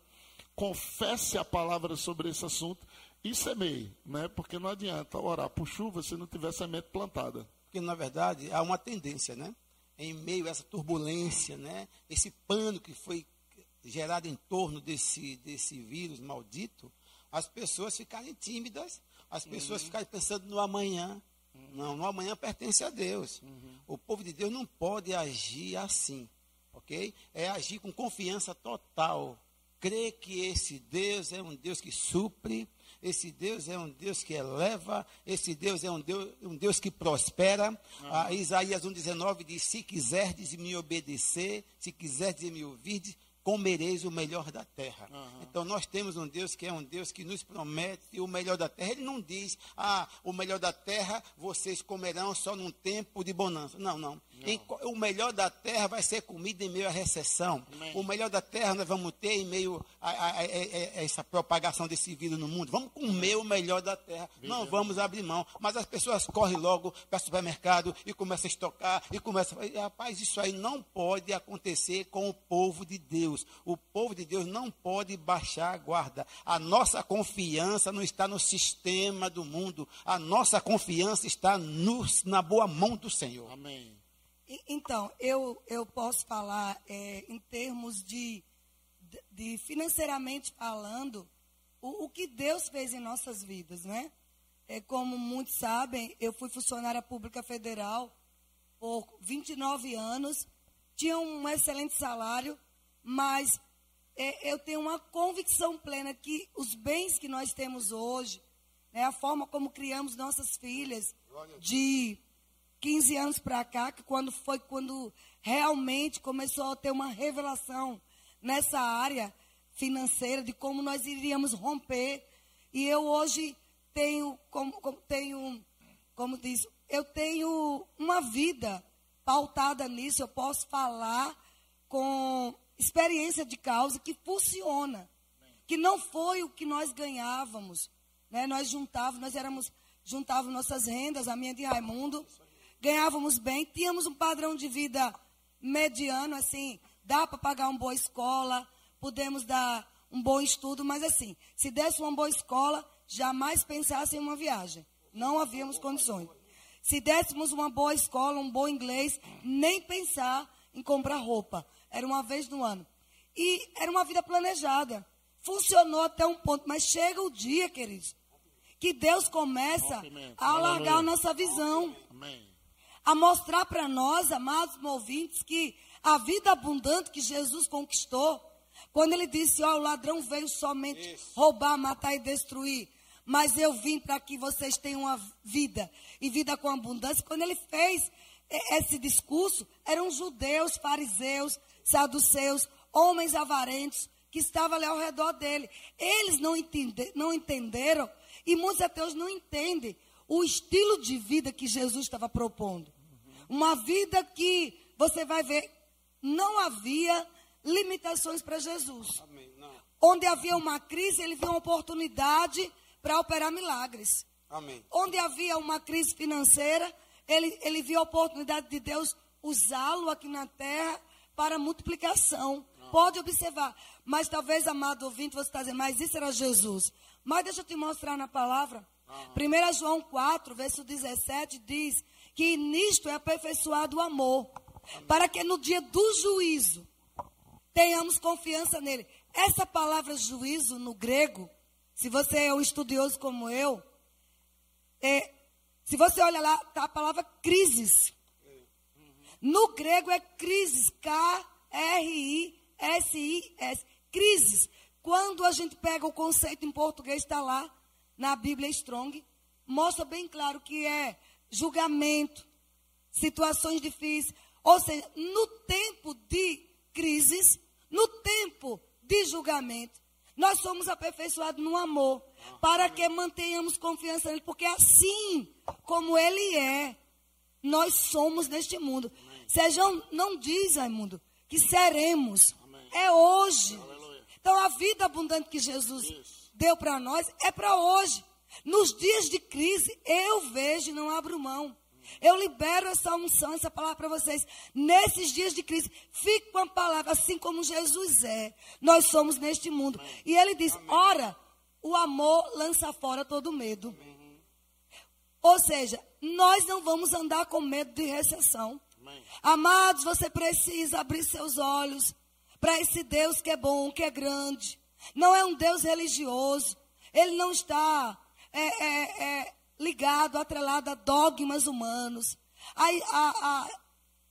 confesse a palavra sobre esse assunto e semeie, né? Porque não adianta orar por chuva se não tiver semente plantada. Porque, na verdade, há uma tendência, né? Em meio a essa turbulência, né? Esse pânico que foi gerado em torno desse vírus maldito, as pessoas ficarem tímidas, as pessoas ficarem pensando no amanhã. Não, no amanhã pertence a Deus. O povo de Deus não pode agir assim, ok? É agir com confiança total Crê que esse Deus é um Deus que supre, esse Deus é um Deus que eleva, esse Deus é um Deus que prospera. Ah, Isaías 1,19 diz, se quiserdes me obedecer, se quiserdes me ouvir, comereis o melhor da terra. Uhum. Então nós temos um Deus que é um Deus que nos promete o melhor da terra. Ele não diz, ah, o melhor da terra vocês comerão só num tempo de bonança. Não. O melhor da terra vai ser comida em meio à recessão. Amém. O melhor da terra nós vamos ter em meio a essa propagação desse vírus no mundo. Vamos comer o melhor da terra. Beleza. Não vamos abrir mão. Mas as pessoas correm logo para o supermercado e começam a estocar. E começam a... Rapaz, isso aí não pode acontecer com o povo de Deus. O povo de Deus não pode baixar a guarda. A nossa confiança não está no sistema do mundo. A nossa confiança está na boa mão do Senhor. Amém. Então, eu posso falar em termos de financeiramente falando, o que Deus fez em nossas vidas, né? Como muitos sabem, eu fui funcionária pública federal por 29 anos, tinha um excelente salário, mas eu tenho uma convicção plena que os bens que nós temos hoje, né, a forma como criamos nossas filhas de 15 anos para cá, que quando realmente começou a ter uma revelação nessa área financeira de como nós iríamos romper. E eu hoje tenho, eu tenho uma vida pautada nisso, eu posso falar com experiência de causa que funciona, que não foi o que nós ganhávamos, né? Nós juntávamos nossas rendas, a minha de Raimundo, ganhávamos bem, tínhamos um padrão de vida mediano, assim, dá para pagar uma boa escola, podemos dar um bom estudo, mas assim, se desse uma boa escola, jamais pensasse em uma viagem, não havíamos condições. Se dessemos uma boa escola, um bom inglês, nem pensar em comprar roupa. Era uma vez no ano. E era uma vida planejada. Funcionou até um ponto. Mas chega o dia, queridos, que Deus começa a alargar a nossa visão. A mostrar para nós, amados ouvintes, que a vida abundante que Jesus conquistou, quando ele disse, ó, o ladrão veio somente roubar, matar e destruir, mas eu vim para que vocês tenham uma vida, e vida com abundância. Quando ele fez esse discurso, eram judeus, fariseus, saduceus, homens avarentos, que estavam ali ao redor dele. Eles não entenderam, e muitos ateus não entendem o estilo de vida que Jesus estava propondo. Uma vida que, você vai ver, não havia limitações para Jesus. Amém. Onde havia uma crise, ele viu uma oportunidade para operar milagres. Amém. Onde havia uma crise financeira, ele viu a oportunidade de Deus usá-lo aqui na terra para multiplicação. Pode observar. Mas talvez, amado ouvinte, você está dizendo, mas isso era Jesus. Mas deixa eu te mostrar na palavra. 1 João 4, verso 17, diz que nisto é aperfeiçoado o amor. Amém. Para que no dia do juízo tenhamos confiança nele. Essa palavra juízo no grego, se você é um estudioso como eu, se você olha lá, está a palavra crises. No grego é crises, K-R-I-S-I-S, crises. Quando a gente pega o conceito em português, está lá, na Bíblia Strong, mostra bem claro que é julgamento, situações difíceis. Ou seja, no tempo de crises, no tempo de julgamento, nós somos aperfeiçoados no amor, para que mantenhamos confiança nele, porque assim como ele é, nós somos neste mundo. Sérgio não diz, Raimundo, que seremos. Amém. É hoje. Aleluia. Então, a vida abundante que Jesus deu para nós é para hoje. Nos dias de crise, eu vejo e não abro mão. Eu libero essa unção, essa palavra para vocês. Nesses dias de crise, fique com a palavra, assim como Jesus é. Nós somos neste mundo. Amém. E ele diz, ora, o amor lança fora todo medo. Amém. Ou seja, nós não vamos andar com medo de recessão. Amém. Amados, você precisa abrir seus olhos para esse Deus que é bom, que é grande. Não é um Deus religioso. Ele não está ligado, atrelado a dogmas humanos, a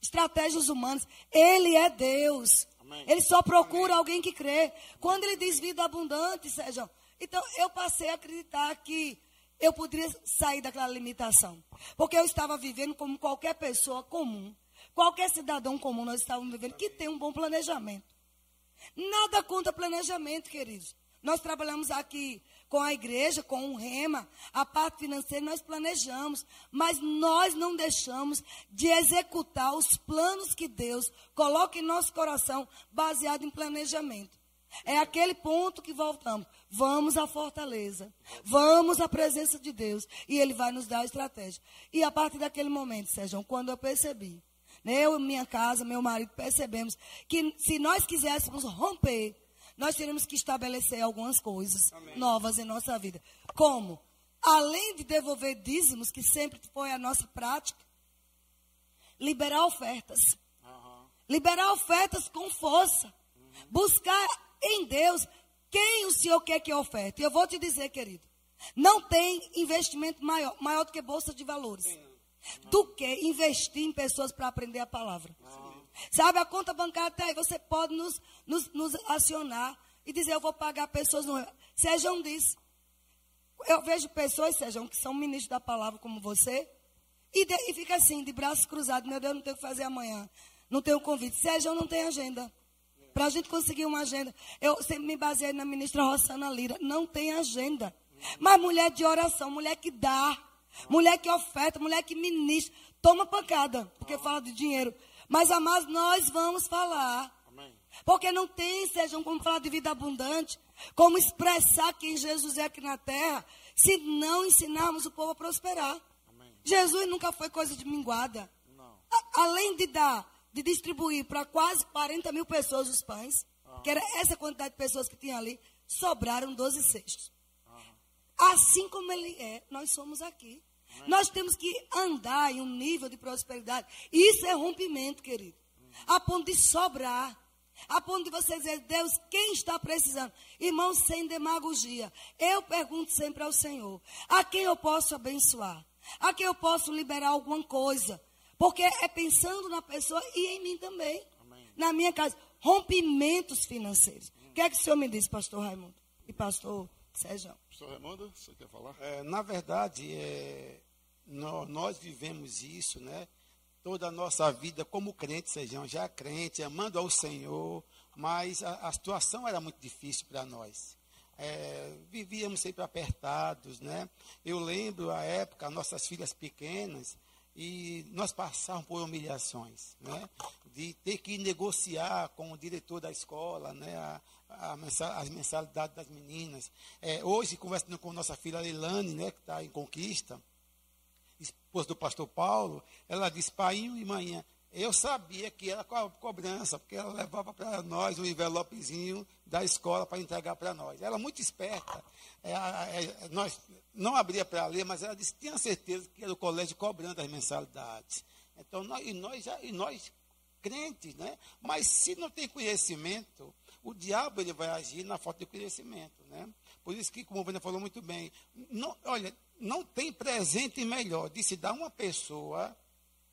estratégias humanas. Ele é Deus. Amém. Ele só procura alguém que crê. Quando ele diz vida abundante, Sérgio, então eu passei a acreditar que eu poderia sair daquela limitação. Porque eu estava vivendo como qualquer pessoa comum. Qualquer cidadão comum nós estávamos vivendo, que tem um bom planejamento. Nada contra planejamento, queridos. Nós trabalhamos aqui com a igreja, com o Rema, a parte financeira nós planejamos, mas nós não deixamos de executar os planos que Deus coloca em nosso coração, baseado em planejamento. É aquele ponto que voltamos. Vamos à fortaleza, vamos à presença de Deus, e Ele vai nos dar a estratégia. E a partir daquele momento, Sérgio, quando eu percebi, eu, minha casa, meu marido, percebemos que se nós quiséssemos romper, nós teríamos que estabelecer algumas coisas Amém. Novas em nossa vida. Como? Além de devolver dízimos, que sempre foi a nossa prática, liberar ofertas. Uhum. Liberar ofertas com força. Uhum. Buscar em Deus quem o Senhor quer que oferte. E eu vou te dizer, querido, não tem investimento maior do que bolsa de valores. Uhum. Do que investir em pessoas para aprender a palavra. Uhum. Sabe, a conta bancária está aí, você pode nos acionar e dizer, eu vou pagar pessoas. No... Sérgio diz, eu vejo pessoas, Sérgio, que são ministros da palavra como você, e fica assim, de braços cruzados, meu Deus, não tenho o que fazer amanhã, não tenho convite. Sérgio não tem agenda. Para a gente conseguir uma agenda, eu sempre me baseei na ministra Roçana Lira, não tem agenda. Mas mulher de oração, mulher que dá, mulher que oferta, mulher que ministra, toma pancada, porque fala de dinheiro. Mas, amados, nós vamos falar. Amém. Porque não tem, Sérgio, como falar de vida abundante, como expressar quem Jesus é aqui na terra, se não ensinarmos o povo a prosperar. Amém. Jesus nunca foi coisa de minguada. Não. Além de dar, de distribuir para quase 40 mil pessoas os pães, que era essa quantidade de pessoas que tinha ali, sobraram 12 cestos. Assim como ele é, nós somos aqui. Nós temos que andar em um nível de prosperidade. Isso é rompimento, querido. A ponto de sobrar. A ponto de você dizer, Deus, quem está precisando? Irmão, sem demagogia. Eu pergunto sempre ao Senhor. A quem eu posso abençoar? A quem eu posso liberar alguma coisa? Porque é pensando na pessoa e em mim também. Amém. Na minha casa. Rompimentos financeiros. O que é que o senhor me diz, pastor Raimundo? E pastor... Sérgio. Professor Raimundo, você quer falar? Na verdade, nós vivemos isso, né? Toda a nossa vida como crente, Sérgio, já crente, amando ao Senhor, mas a situação era muito difícil para nós. Vivíamos sempre apertados, né? Eu lembro, à época, nossas filhas pequenas, e nós passávamos por humilhações, né? De ter que negociar com o diretor da escola, né? As mensalidades das meninas. Hoje, conversando com nossa filha Leilane, né, que está em Conquista, esposa do pastor Paulo, ela disse, pai e manhã, eu sabia que era cobrança, porque ela levava para nós um envelopezinho da escola para entregar para nós. Ela muito esperta. Nós não abria para ler, mas ela disse, tinha certeza que era o colégio cobrando as mensalidades. Então, nós crentes, né? Mas se não tem conhecimento... O diabo ele vai agir na falta de conhecimento, né? Por isso que, como o Vainer falou muito bem, não tem presente melhor de se dar uma pessoa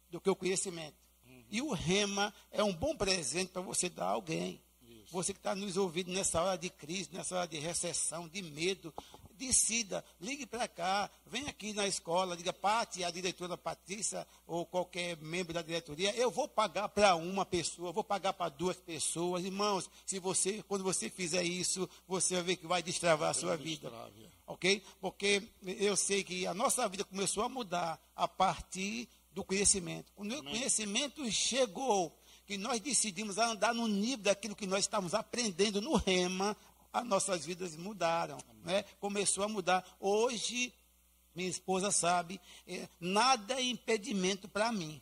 do que o conhecimento. Uhum. E o Rema é um bom presente para você dar a alguém. Isso. Você que está nos ouvindo nessa hora de crise, nessa hora de recessão, de medo, decida, ligue para cá, vem aqui na escola, diga, Pati, a diretora Patrícia, ou qualquer membro da diretoria, eu vou pagar para uma pessoa, vou pagar para duas pessoas. Irmãos, quando você fizer isso, você vai ver que vai destravar a sua vida. Ok? Porque eu sei que a nossa vida começou a mudar a partir do conhecimento. O meu conhecimento chegou, que nós decidimos andar no nível daquilo que nós estávamos aprendendo no Rema. As nossas vidas mudaram, né? Começou a mudar. Hoje, minha esposa sabe, nada é impedimento para mim.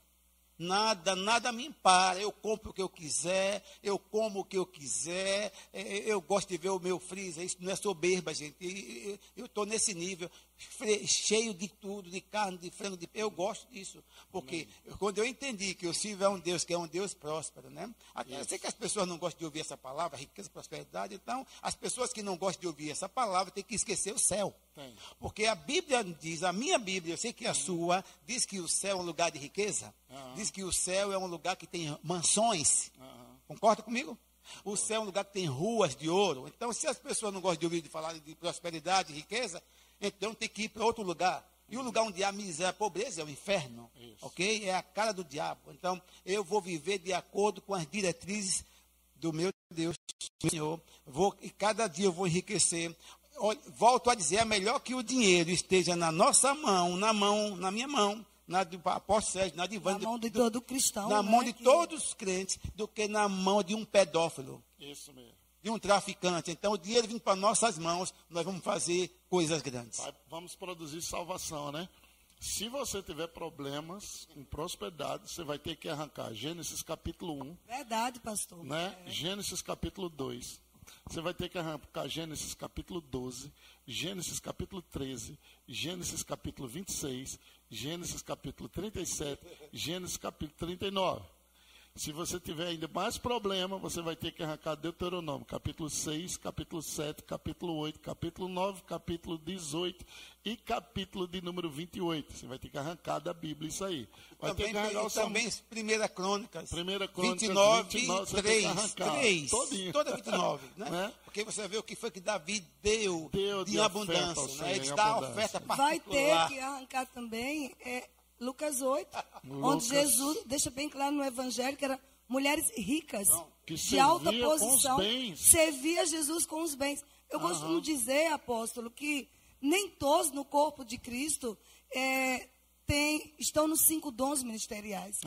Nada me impara. Eu compro o que eu quiser, eu como o que eu quiser, eu gosto de ver o meu freezer. Isso não é soberba, gente. Eu estou nesse nível, cheio de tudo, de carne, de frango, de... Eu gosto disso, porque quando eu entendi que eu sirvo a um Deus, que é um Deus próspero, né? Eu sei que as pessoas não gostam de ouvir essa palavra, riqueza, prosperidade. Então, as pessoas que não gostam de ouvir essa palavra têm que esquecer o céu. Tem. Porque a Bíblia diz, a minha Bíblia, eu sei que a sua, diz que o céu é um lugar de riqueza. Diz que o céu é um lugar que tem mansões. Concorda comigo? O céu é um lugar que tem ruas de ouro. Então, se as pessoas não gostam de ouvir de falar de prosperidade, de riqueza, então tem que ir para outro lugar. E o lugar onde há miséria, pobreza, é o inferno. Isso. Ok? É a cara do diabo. Então, eu vou viver de acordo com as diretrizes do meu Deus, do Senhor. E cada dia eu vou enriquecer. Volto a dizer, é melhor que o dinheiro esteja na nossa mão, na minha mão, na do apóstolo Sérgio, na de Ivânia, na mão de todo cristão, na mão de todos os crentes, do que na mão de um pedófilo. Isso mesmo. De um traficante. Então, o dinheiro vindo para nossas mãos, nós vamos fazer coisas grandes. Vamos produzir salvação, né? Se você tiver problemas em prosperidade, você vai ter que arrancar Gênesis capítulo 1. Verdade, pastor. Né? É. Gênesis capítulo 2. Você vai ter que arrancar Gênesis capítulo 12, Gênesis capítulo 13, Gênesis capítulo 26, Gênesis capítulo 37, Gênesis capítulo 39. Se você tiver ainda mais problema, você vai ter que arrancar Deuteronômio, capítulo 6, capítulo 7, capítulo 8, capítulo 9, capítulo 18 e capítulo de número 28. Você vai ter que arrancar da Bíblia isso aí. Vai também, ter que arrancar também Primeira Crônicas 29 você tem que arrancar 3, toda 29, né? Né? Porque você vê o que foi que Davi deu de abundância, né? Ele dá a oferta particular. Vai ter que arrancar também... Lucas 8, onde Jesus deixa bem claro no Evangelho que eram mulheres ricas, que de alta posição, servia Jesus com os bens. Eu costumo dizer, apóstolo, que nem todos no corpo de Cristo estão nos 5 dons ministeriais.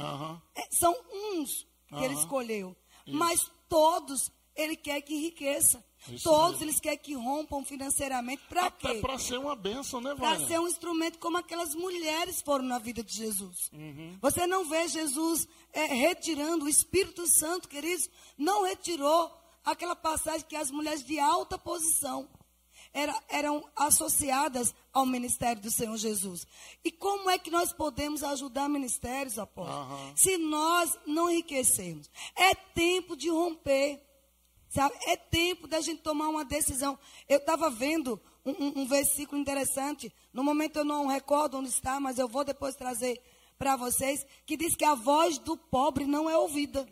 São uns que Ele escolheu, mas todos Ele quer que enriqueça. Isso todos mesmo. Eles querem que rompam financeiramente. Para quê? Para ser uma bênção, né, Vainer? Para ser um instrumento como aquelas mulheres foram na vida de Jesus. Você não vê Jesus retirando o Espírito Santo, queridos. Não retirou aquela passagem que as mulheres de alta posição eram associadas ao ministério do Senhor Jesus. E como é que nós podemos ajudar ministérios, apóstolos? Se nós não enriquecermos. É tempo de romper. Sabe? É tempo da gente tomar uma decisão. Eu estava vendo um versículo interessante. No momento eu não recordo onde está, mas eu vou depois trazer para vocês, que diz que a voz do pobre não é ouvida.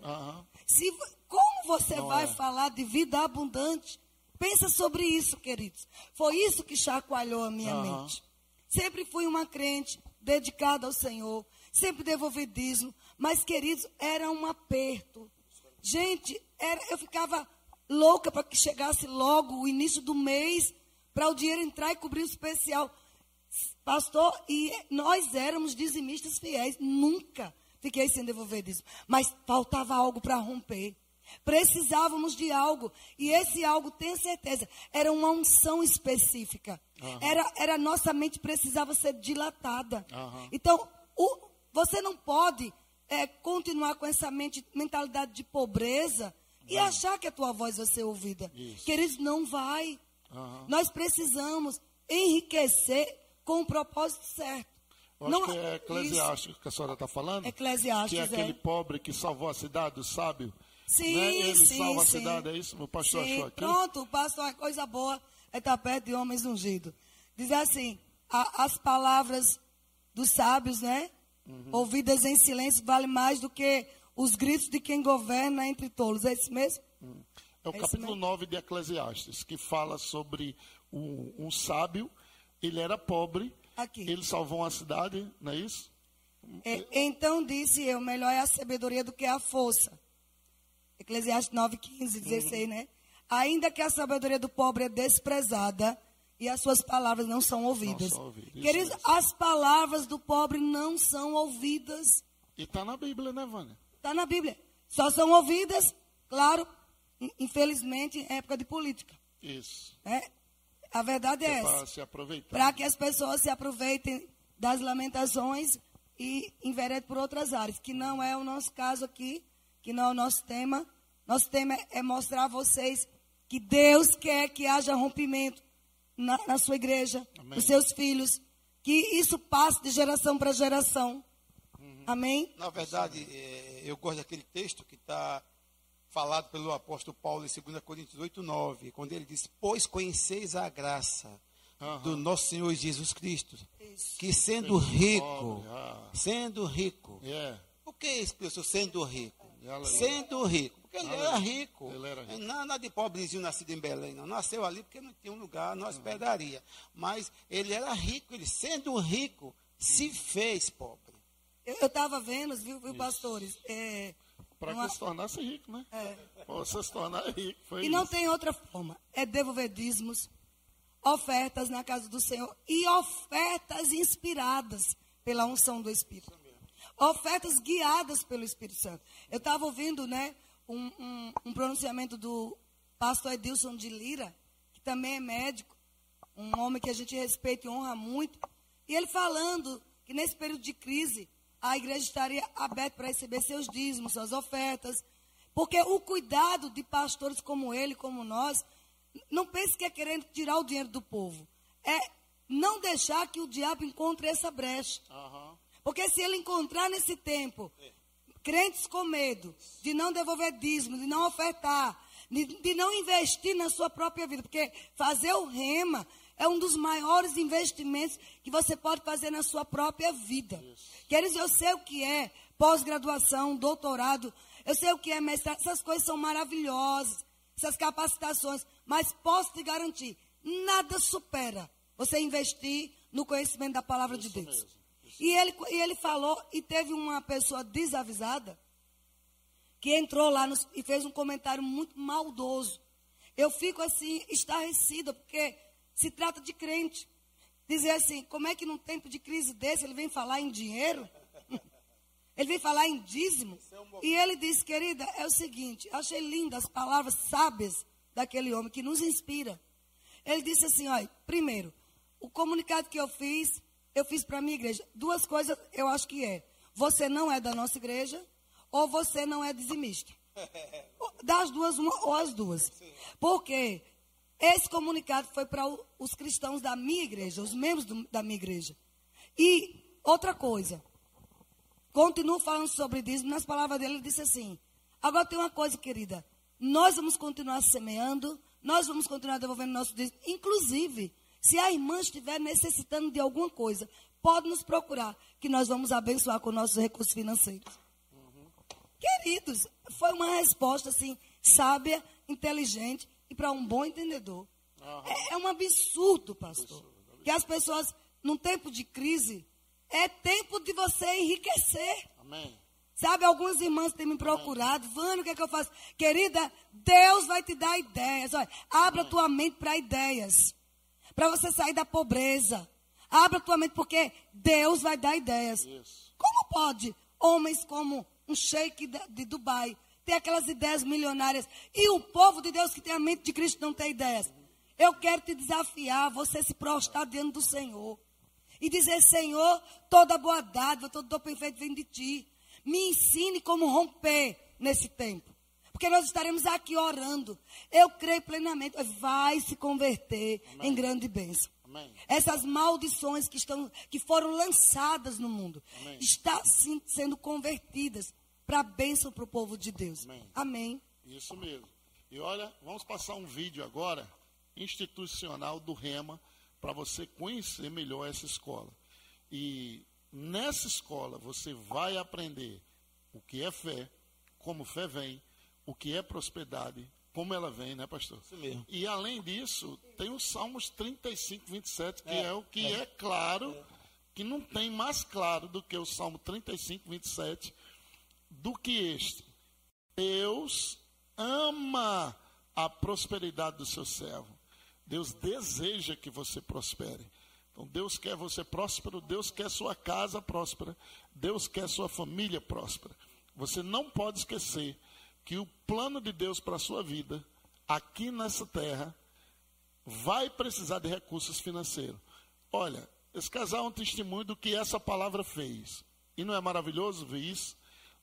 Como você não vai falar de vida abundante? Pensa sobre isso, queridos. Foi isso que chacoalhou a minha mente. Sempre fui uma crente dedicada ao Senhor, sempre devolvi dízimo, mas, queridos, era um aperto. Gente, eu ficava louca para que chegasse logo o início do mês, para o dinheiro entrar e cobrir o especial. Pastor, e nós éramos dizimistas fiéis, nunca fiquei sem devolver dízimo. Mas faltava algo para romper. Precisávamos de algo, e esse algo, tenho certeza, era uma unção específica. Era nossa mente precisava ser dilatada. Então, você não pode continuar com essa mentalidade de pobreza e achar que a tua voz vai ser ouvida. Isso. Queridos, não vai. Nós precisamos enriquecer com o propósito certo. Não, que é Eclesiástico que a senhora está falando. Eclesiástico, que é aquele pobre que salvou a cidade do sábio. Sim, né? Ele salva a cidade, é isso? O pastor achou aqui. Pronto, o pastor, coisa boa é estar perto de homens ungidos. Diz assim, as palavras dos sábios, né? Ouvidas em silêncio vale mais do que os gritos de quem governa entre tolos. É isso mesmo? É o capítulo 9 de Eclesiastes, que fala sobre um sábio. Ele era pobre. Aqui. Ele salvou uma cidade, não é isso? Então disse eu, melhor é a sabedoria do que a força. Eclesiastes 9, 15, 16, né? Ainda que a sabedoria do pobre é desprezada, e as suas palavras não são ouvidas. Queridos, as palavras do pobre não são ouvidas. E está na Bíblia, né, Vânia? Está na Bíblia. Só são ouvidas, claro, infelizmente, em época de política. Isso. A verdade é essa. Para se aproveitar. Para que as pessoas se aproveitem das lamentações e enveredem por outras áreas, que não é o nosso caso aqui, que não é o nosso tema. Nosso tema é mostrar a vocês que Deus quer que haja rompimento na sua igreja, nos seus filhos, que isso passe de geração para geração. Amém? Na verdade, eu gosto daquele texto que está falado pelo apóstolo Paulo em 2 Coríntios 8, 9, quando ele diz, pois conheceis a graça do nosso Senhor Jesus Cristo, que sendo rico, por que isso, sendo rico? Porque ele era era rico. Ele era rico. Nada de pobrezinho nascido em Belém, não. Nasceu ali porque não tinha um lugar, não hospedaria. Mas ele era rico, ele sendo rico, se fez pobre. Eu estava vendo, viu pastores? Para que se tornasse rico, né? Você se tornar rico. Foi e isso. Não tem outra forma. É devolver dízimos, ofertas na casa do Senhor e ofertas inspiradas pela unção do Espírito. Ofertas guiadas pelo Espírito Santo. Eu estava ouvindo, né, um pronunciamento do pastor Edilson de Lira, que também é médico, um homem que a gente respeita e honra muito. E ele falando que nesse período de crise, a igreja estaria aberta para receber seus dízimos, suas ofertas. Porque o cuidado de pastores como ele, como nós, não pense que é querendo tirar o dinheiro do povo. É não deixar que o diabo encontre essa brecha. Uhum. Porque se ele encontrar nesse tempo, crentes com medo de não devolver dízimo, de não ofertar, de não investir na sua própria vida. Porque fazer o rema é um dos maiores investimentos que você pode fazer na sua própria vida. Queridos, eu sei o que é pós-graduação, doutorado, eu sei o que é mestrado, essas coisas são maravilhosas, essas capacitações, mas posso te garantir, nada supera você investir no conhecimento da palavra de Deus. E ele falou, e teve uma pessoa desavisada, que entrou lá e fez um comentário muito maldoso. Eu fico assim, estarrecida, porque se trata de crente. Dizer assim, como é que num tempo de crise desse ele vem falar em dinheiro? Ele vem falar em dízimo? E ele diz, querida, é o seguinte, achei lindas as palavras sábias daquele homem que nos inspira. Ele disse assim, olha, primeiro, o comunicado que eu fiz para a minha igreja. Duas coisas eu acho que é. Você não é da nossa igreja ou você não é dizimista. Das duas, uma ou as duas. Por quê? Esse comunicado foi para os cristãos da minha igreja, os membros da minha igreja. E outra coisa, continuo falando sobre dízimo, nas palavras dele ele disse assim, agora tem uma coisa, querida, nós vamos continuar semeando, nós vamos continuar devolvendo nosso dízimo, inclusive, se a irmã estiver necessitando de alguma coisa, pode nos procurar, que nós vamos abençoar com nossos recursos financeiros. Uhum. Queridos, foi uma resposta assim, sábia, inteligente, e para um bom entendedor. É um absurdo, pastor. Absurdo. Que as pessoas, num tempo de crise, é tempo de você enriquecer. Amém. Sabe, algumas irmãs têm me procurado. Vânia, o que é que eu faço? Querida, Deus vai te dar ideias. Olha, abra Amém. Tua mente para ideias. Para você sair da pobreza. Abra tua mente, porque Deus vai dar ideias. Isso. Como pode homens como um sheik de Dubai ter aquelas ideias milionárias, e o povo de Deus que tem a mente de Cristo não tem ideias? Eu quero te desafiar, você se prostrar diante do Senhor, e dizer, Senhor, toda boa dádiva, todo dom perfeito vem de Ti, me ensine como romper nesse tempo, porque nós estaremos aqui orando, eu creio plenamente, vai se converter Amém. Em grande bênção. Amém. Essas maldições que foram lançadas no mundo, Amém. Está sim, sendo convertidas, para a bênção para o povo de Deus. Amém. Amém. Isso mesmo. E olha, vamos passar um vídeo agora, institucional do Rema, para você conhecer melhor essa escola. E nessa escola você vai aprender o que é fé, como fé vem, o que é prosperidade, como ela vem, né, pastor? Isso mesmo. E além disso, tem o Salmos 35, 27, que é o que é claro, que não tem mais claro do que o Salmo 35, 27, do que este. Deus ama a prosperidade do seu servo. Deus deseja que você prospere. Então, Deus quer você próspero, Deus quer sua casa próspera, Deus quer sua família próspera. Você não pode esquecer que o plano de Deus para a sua vida, aqui nessa terra, vai precisar de recursos financeiros. Olha, esse casal é um testemunho do que essa palavra fez. E não é maravilhoso ver isso?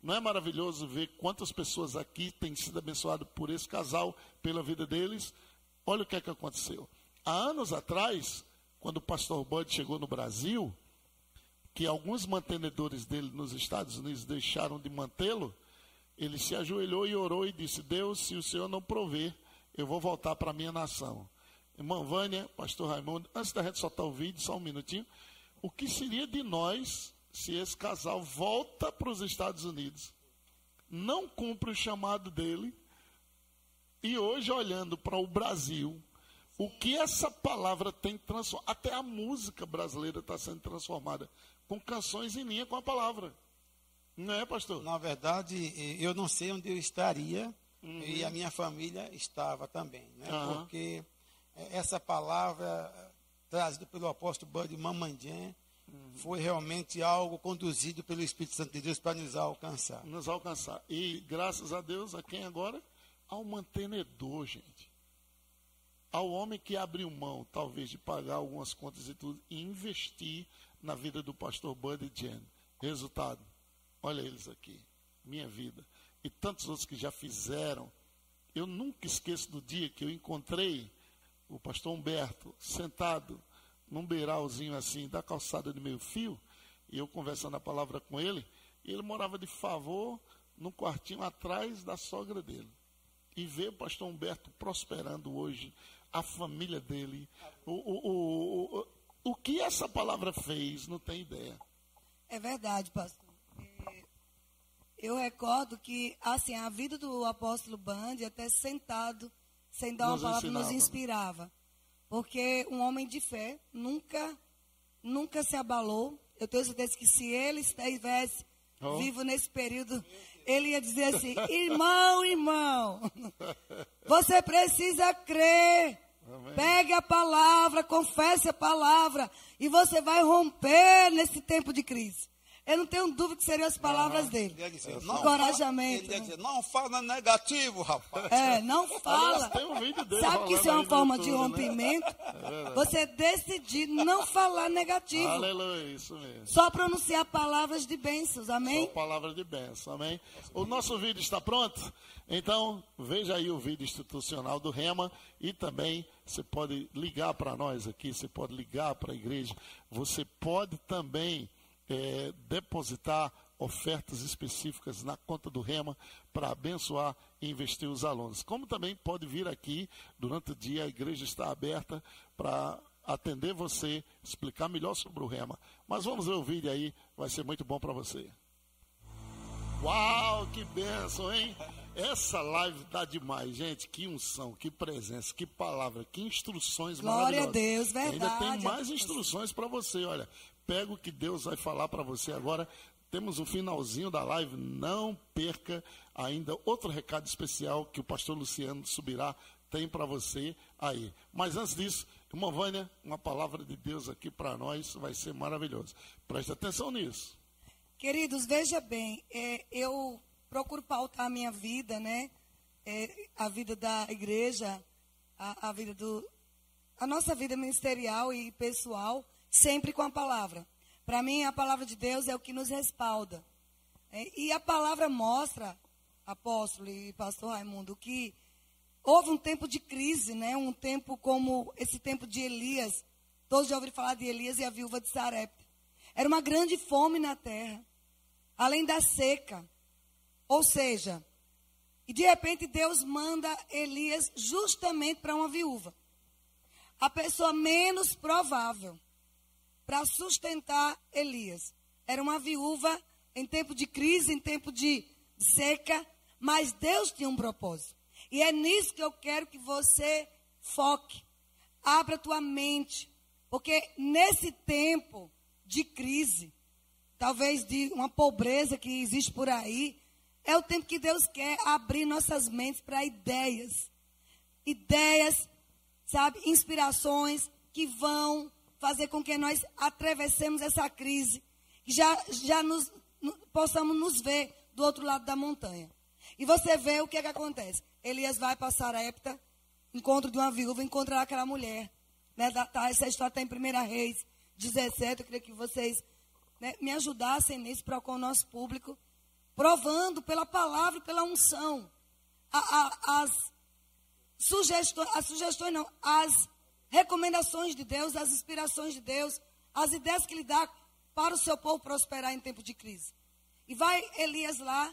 Não é maravilhoso ver quantas pessoas aqui têm sido abençoadas por esse casal, pela vida deles? Olha o que é que aconteceu. Há anos atrás, quando o pastor Buddy chegou no Brasil, que alguns mantenedores dele nos Estados Unidos deixaram de mantê-lo, ele se ajoelhou e orou e disse, Deus, se o Senhor não prover, eu vou voltar para a minha nação. Irmã Vânia, pastor Raimundo, antes da gente soltar o vídeo, só um minutinho, o que seria de nós se esse casal volta para os Estados Unidos, não cumpre o chamado dele, E hoje, olhando para o Brasil, o que essa palavra tem transformado, até a música brasileira está sendo transformada, com canções em linha com a palavra. Não é, pastor? Na verdade, eu não sei onde eu estaria, e a minha família estava também, né? Porque essa palavra trazida pelo apóstolo Buddy Mamanjan foi realmente algo conduzido pelo Espírito Santo de Deus para nos alcançar. Nos alcançar. E graças a Deus, a quem agora? Ao mantenedor, gente. Ao homem que abriu mão, talvez, de pagar algumas contas e tudo, e investir na vida do pastor Buddy Jen. Resultado, olha eles aqui, minha vida. E tantos outros que já fizeram. Eu nunca esqueço do dia que eu encontrei o pastor Humberto sentado num beiralzinho assim, da calçada de meio fio, e eu conversando a palavra com ele, e ele morava de favor num quartinho atrás da sogra dele. E ver o pastor Humberto prosperando hoje, a família dele. O que essa palavra fez, não tem ideia. É verdade, pastor. Eu recordo que, assim, a vida do apóstolo Band, até sentado, sem dar uma palavra, nos inspirava. Porque um homem de fé nunca se abalou. Eu tenho certeza que se ele estivesse vivo nesse período, ele ia dizer assim: irmão, irmão, você precisa crer. Amém. Pegue a palavra, confesse a palavra, e você vai romper nesse tempo de crise. Eu não tenho dúvida que seriam as palavras dele. Encorajamento. Ele dizer, não fala negativo, rapaz. Não fala. Sabe que isso é uma forma de rompimento? Né? Você decidir não falar negativo. Aleluia, isso mesmo. Só pronunciar palavras de bênçãos, amém? Só palavras de bênçãos, amém? O nosso vídeo está pronto? Então, veja aí o vídeo institucional do Rema e também você pode ligar para nós aqui, você pode ligar para a igreja, você pode também... depositar ofertas específicas na conta do Rema para abençoar e investir os alunos. Como também pode vir aqui durante o dia, a igreja está aberta para atender você, explicar melhor sobre o Rema. Mas vamos ver o vídeo aí, vai ser muito bom para você. Uau, que bênção, hein? Essa live tá demais, gente. Que unção, que presença, que palavra, que instruções maravilhosas. Glória a Deus, verdade. E ainda tem mais instruções para você, olha. Pega o que Deus vai falar para você agora. Temos o finalzinho da live. Não perca ainda outro recado especial que o pastor Luciano Subirá tem para você aí. Mas antes disso, irmã Vânia, uma palavra de Deus aqui para nós vai ser maravilhosa. Presta atenção nisso. Queridos, veja bem, eu procuro pautar a minha vida, né? A vida da igreja, a vida a nossa vida ministerial e pessoal, sempre com a palavra. Para mim, a palavra de Deus é o que nos respalda. E a palavra mostra, apóstolo e pastor Raimundo, que houve um tempo de crise, né? Um tempo como esse tempo de Elias. Todos já ouviram falar de Elias e a viúva de Sarepta. Era uma grande fome na terra, além da seca. Ou seja, e de repente Deus manda Elias justamente para uma viúva. A pessoa menos provável para sustentar Elias. Era uma viúva em tempo de crise, em tempo de seca, mas Deus tinha um propósito. E é nisso que eu quero que você foque. Abra a tua mente, porque nesse tempo de crise, talvez de uma pobreza que existe por aí, é o tempo que Deus quer abrir nossas mentes para ideias. Ideias, sabe, inspirações que vão fazer com que nós atravessemos essa crise, que possamos nos ver do outro lado da montanha. E você vê o que é que acontece. Elias vai para Sarepta, encontro de uma viúva, encontra lá aquela mulher. Né? Essa história está em 1 Reis 17, eu queria que vocês, né, me ajudassem nisso, para o nosso público, provando pela palavra e pela unção. As recomendações de Deus, as inspirações de Deus, as ideias que ele dá para o seu povo prosperar em tempo de crise. E vai Elias lá,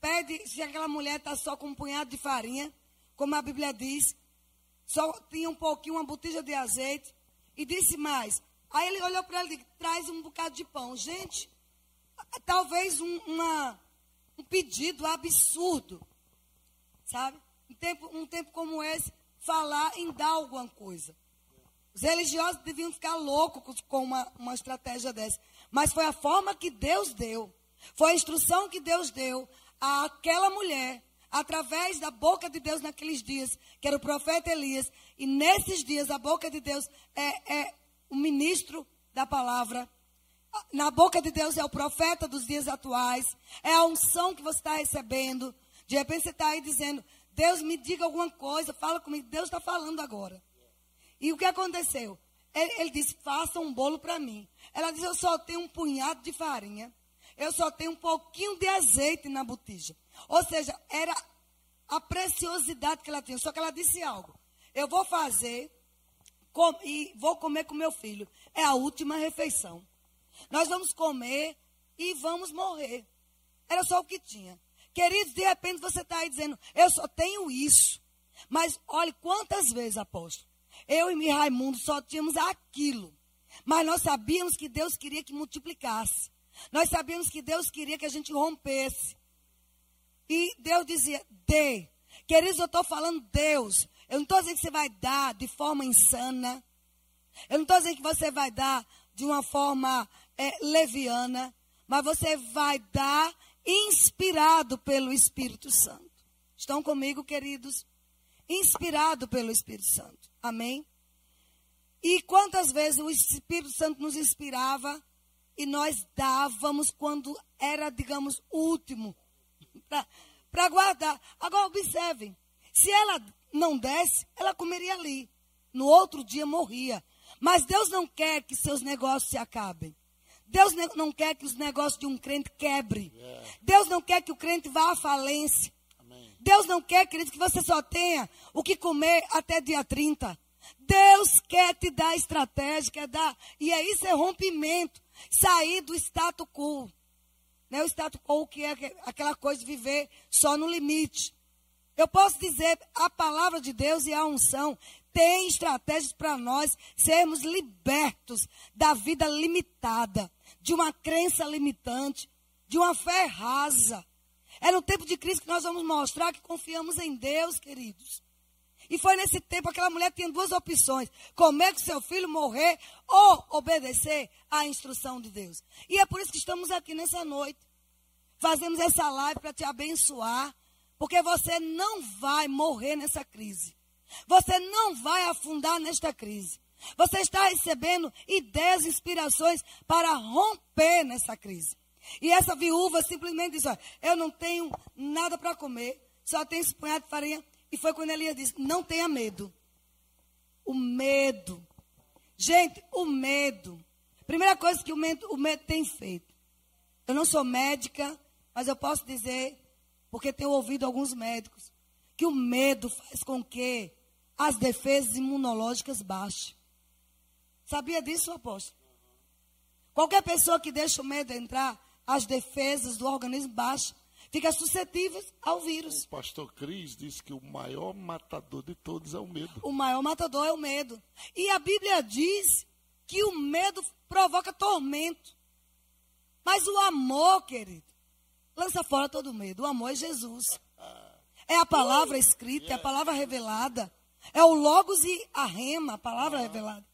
pede, se aquela mulher está só com um punhado de farinha, como a Bíblia diz, só tinha um pouquinho, uma botija de azeite, e disse mais. Aí ele olhou para ele e disse, traz um bocado de pão. Gente, talvez um pedido absurdo, sabe? Um tempo como esse, falar em dar alguma coisa. Os religiosos deviam ficar loucos com uma estratégia dessa. Mas foi a forma que Deus deu. Foi a instrução que Deus deu àquela mulher, através da boca de Deus naqueles dias, que era o profeta Elias. E nesses dias, a boca de Deus é o ministro da palavra. Na boca de Deus é o profeta dos dias atuais. É a unção que você está recebendo. De repente você está aí dizendo, Deus me diga alguma coisa, fala comigo. Deus está falando agora. E o que aconteceu? Ele disse, faça um bolo para mim. Ela disse, eu só tenho um punhado de farinha. Eu só tenho um pouquinho de azeite na botija. Ou seja, era a preciosidade que ela tinha. Só que ela disse algo. Eu vou fazer e vou comer com meu filho. É a última refeição. Nós vamos comer e vamos morrer. Era só o que tinha. Queridos, de repente você está aí dizendo, eu só tenho isso. Mas olha quantas vezes, apóstolo. Eu e Raimundo só tínhamos aquilo. Mas nós sabíamos que Deus queria que multiplicasse. Nós sabíamos que Deus queria que a gente rompesse. E Deus dizia, dê. Queridos, eu estou falando Deus. Eu não estou dizendo que você vai dar de forma insana. Eu não estou dizendo que você vai dar de uma forma leviana. Mas você vai dar inspirado pelo Espírito Santo. Estão comigo, queridos? Inspirado pelo Espírito Santo. Amém? E quantas vezes o Espírito Santo nos inspirava e nós dávamos quando era, digamos, o último para guardar. Agora observem, se ela não desse, ela comeria ali. No outro dia morria. Mas Deus não quer que seus negócios se acabem. Deus não quer que os negócios de um crente quebrem. Deus não quer que o crente vá à falência. Deus não quer, querido, que você só tenha o que comer até dia 30. Deus quer te dar estratégia, quer dar... E aí isso é rompimento. Sair do status quo. Né? O status quo que é aquela coisa de viver só no limite. Eu posso dizer, a palavra de Deus e a unção tem estratégias para nós sermos libertos da vida limitada, de uma crença limitante, de uma fé rasa. É no tempo de crise que nós vamos mostrar que confiamos em Deus, queridos. E foi nesse tempo que aquela mulher tinha duas opções. Comer com seu filho, morrer ou obedecer à instrução de Deus. E é por isso que estamos aqui nessa noite. Fazemos essa live para te abençoar. Porque você não vai morrer nessa crise. Você não vai afundar nesta crise. Você está recebendo ideias, inspirações para romper nessa crise. E essa viúva simplesmente disse, olha, eu não tenho nada para comer, só tenho esse punhado de farinha. E foi quando Elias disse, não tenha medo. O medo. Gente, o medo. Primeira coisa que o medo tem feito. Eu não sou médica, mas eu posso dizer, porque tenho ouvido alguns médicos, que o medo faz com que as defesas imunológicas baixem. Sabia disso, apóstolo? Qualquer pessoa que deixa o medo entrar, as defesas do organismo baixam, fica suscetíveis ao vírus. O pastor Cris disse que o maior matador de todos é o medo. O maior matador é o medo. E a Bíblia diz que o medo provoca tormento. Mas o amor, querido, lança fora todo o medo. O amor é Jesus. É a palavra escrita, é a palavra revelada. É o Logos e a Rema, a palavra revelada.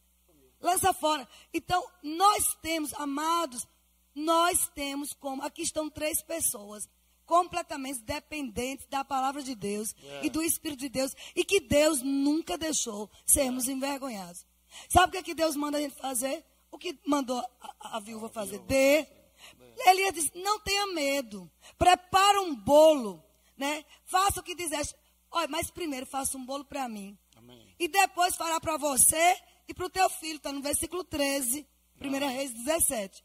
Lança fora. Então, nós temos, amados, nós temos como... Aqui estão três pessoas completamente dependentes da palavra de Deus e do Espírito de Deus. E que Deus nunca deixou sermos envergonhados. Sabe o que é que Deus manda a gente fazer? O que mandou a viúva fazer? Dê. Elias disse, não tenha medo. Prepara um bolo. Né? Faça o que disseste. Olha, mas primeiro faça um bolo para mim. Amém. E depois fará para você e para o teu filho. Está no versículo 13, 1 Reis 17.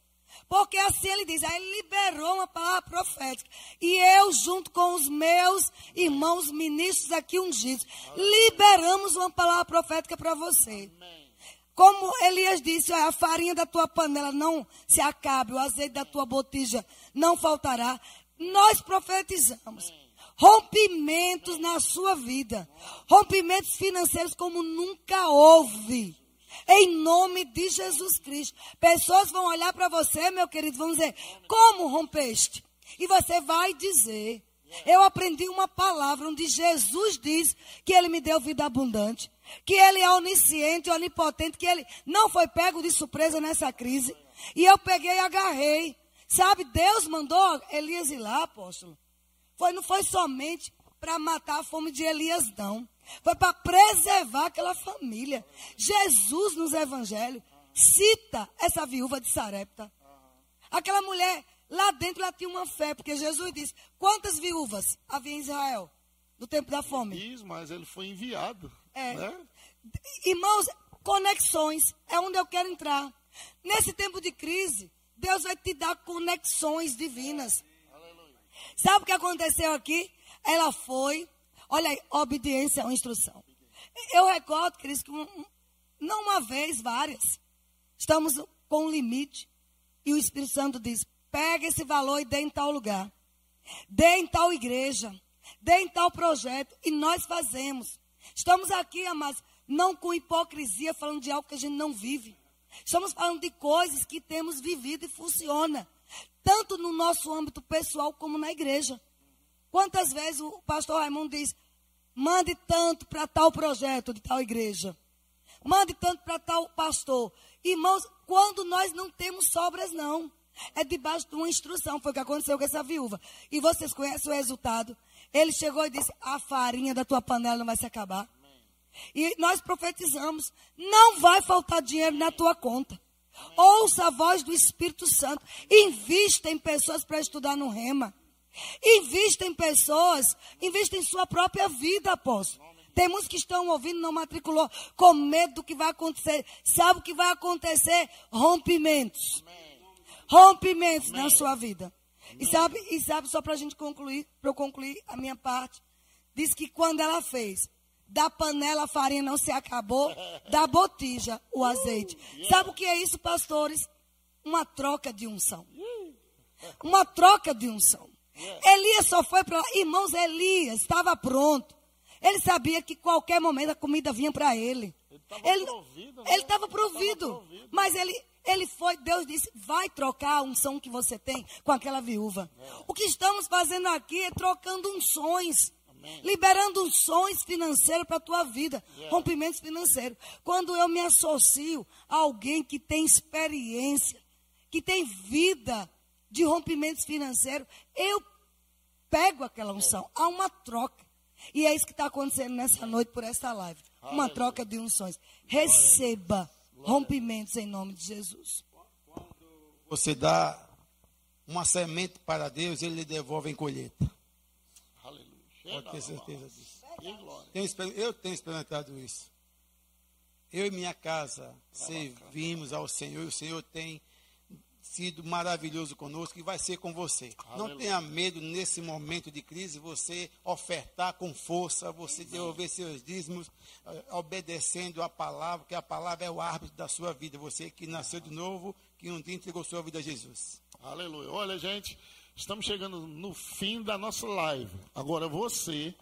Porque assim ele diz, aí ele liberou uma palavra profética. E eu, junto com os meus irmãos ministros aqui ungidos, liberamos uma palavra profética para você. Amém. Como Elias disse, olha, a farinha da tua panela não se acabe, o azeite da tua botija não faltará. Nós profetizamos. Amém. Rompimentos na sua vida. Rompimentos financeiros como nunca houve. Em nome de Jesus Cristo. Pessoas vão olhar para você, meu querido, vão dizer, como rompeste? E você vai dizer, Eu aprendi uma palavra onde Jesus diz que Ele me deu vida abundante, que Ele é onisciente, onipotente, que Ele não foi pego de surpresa nessa crise. E eu peguei e agarrei. Sabe, Deus mandou Elias ir lá, apóstolo. Não foi somente para matar a fome de Elias, não. Foi para preservar aquela família. Jesus nos evangelhos cita essa viúva de Sarepta. Aquela mulher, lá dentro ela tinha uma fé, porque Jesus disse, quantas viúvas havia em Israel no tempo da fome? Diz, mas ele foi enviado. É. Né? Irmãos, conexões, é onde eu quero entrar. Nesse tempo de crise, Deus vai te dar conexões divinas. Aleluia. Sabe o que aconteceu aqui? Ela foi, olha aí, obediência à instrução. Eu recordo, Cris, que não uma vez, várias. Estamos com um limite. E o Espírito Santo diz, pega esse valor e dê em tal lugar. Dê em tal igreja. Dê em tal projeto. E nós fazemos. Estamos aqui, amados, não com hipocrisia, falando de algo que a gente não vive. Estamos falando de coisas que temos vivido e funciona. Tanto no nosso âmbito pessoal como na igreja. Quantas vezes o pastor Raimundo diz, mande tanto para tal projeto de tal igreja. Mande tanto para tal pastor. Irmãos, quando nós não temos sobras, não. É debaixo de uma instrução, foi o que aconteceu com essa viúva. E vocês conhecem o resultado. Ele chegou e disse, a farinha da tua panela não vai se acabar. Amém. E nós profetizamos, não vai faltar dinheiro na tua conta. Amém. Ouça a voz do Espírito Santo. Invista em pessoas para estudar no Rema. Invista em pessoas, invista em sua própria vida, apóstolo. Tem muitos que estão ouvindo, não matriculou, com medo do que vai acontecer. Sabe o que vai acontecer? Rompimentos. Amém. Rompimentos. Amém. Na sua vida. E sabe, só para a gente concluir, para eu concluir a minha parte, diz que quando ela fez, da panela a farinha não se acabou, da botija o azeite. Sabe o que é isso, pastores? Uma troca de unção. Uma troca de unção. Elias só foi para lá. Irmãos, Elias estava pronto. Ele sabia que qualquer momento a comida vinha para ele. Ele estava provido. Mas ele foi, Deus disse, vai trocar a unção que você tem com aquela viúva. É. O que estamos fazendo aqui é trocando unções. Amém. Liberando unções financeiras para a tua vida. É. Rompimentos financeiros. Quando eu me associo a alguém que tem experiência, que tem vida de rompimentos financeiros, eu pego aquela unção. Há uma troca. E é isso que está acontecendo nessa noite por essa live. Uma troca de unções. Receba rompimentos em nome de Jesus. Quando você dá uma semente para Deus, Ele lhe devolve em colheita. Aleluia. Pode ter certeza disso. Eu tenho experimentado isso. Eu e minha casa servimos ao Senhor. E o Senhor tem sido maravilhoso conosco e vai ser com você. Aleluia. Não tenha medo nesse momento de crise, você ofertar com força, você devolver seus dízimos, obedecendo a palavra, que a palavra é o árbitro da sua vida. Você que nasceu de novo, que um dia entregou sua vida a Jesus. Aleluia. Olha, gente, estamos chegando no fim da nossa live. Agora você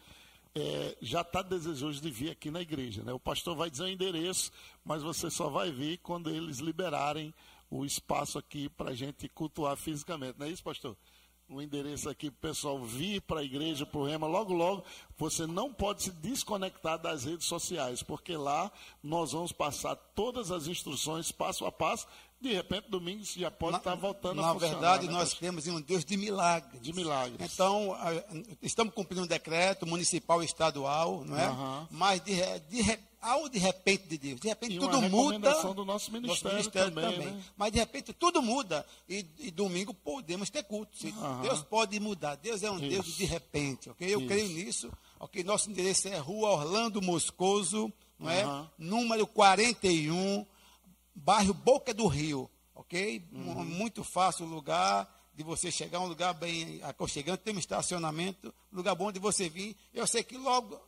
já está desejoso de vir aqui na igreja, né? O pastor vai dizer o endereço, mas você só vai vir quando eles liberarem o espaço aqui para a gente cultuar fisicamente. Não é isso, pastor? O endereço aqui para o pessoal vir para a igreja, para o Rema. Logo, logo, você não pode se desconectar das redes sociais, porque lá nós vamos passar todas as instruções, passo a passo. De repente, domingo, você já pode estar voltando a funcionar. Na verdade, né, nós cremos em um Deus de milagres. De milagres. Então, estamos cumprindo um decreto municipal e estadual, não é? Uhum. Mas, ao de repente de Deus, de repente e tudo muda. Do nosso ministério também. Né? Mas, de repente, tudo muda. E domingo podemos ter culto. Uhum. Deus pode mudar. Deus é um Deus de repente. Okay? Eu creio nisso. Okay? Nosso endereço é Rua Orlando Moscoso, não é? Número 41. Bairro Boca do Rio, ok? Muito fácil o lugar de você chegar, um lugar bem aconchegante, tem um estacionamento, lugar bom de você vir. Eu sei que logo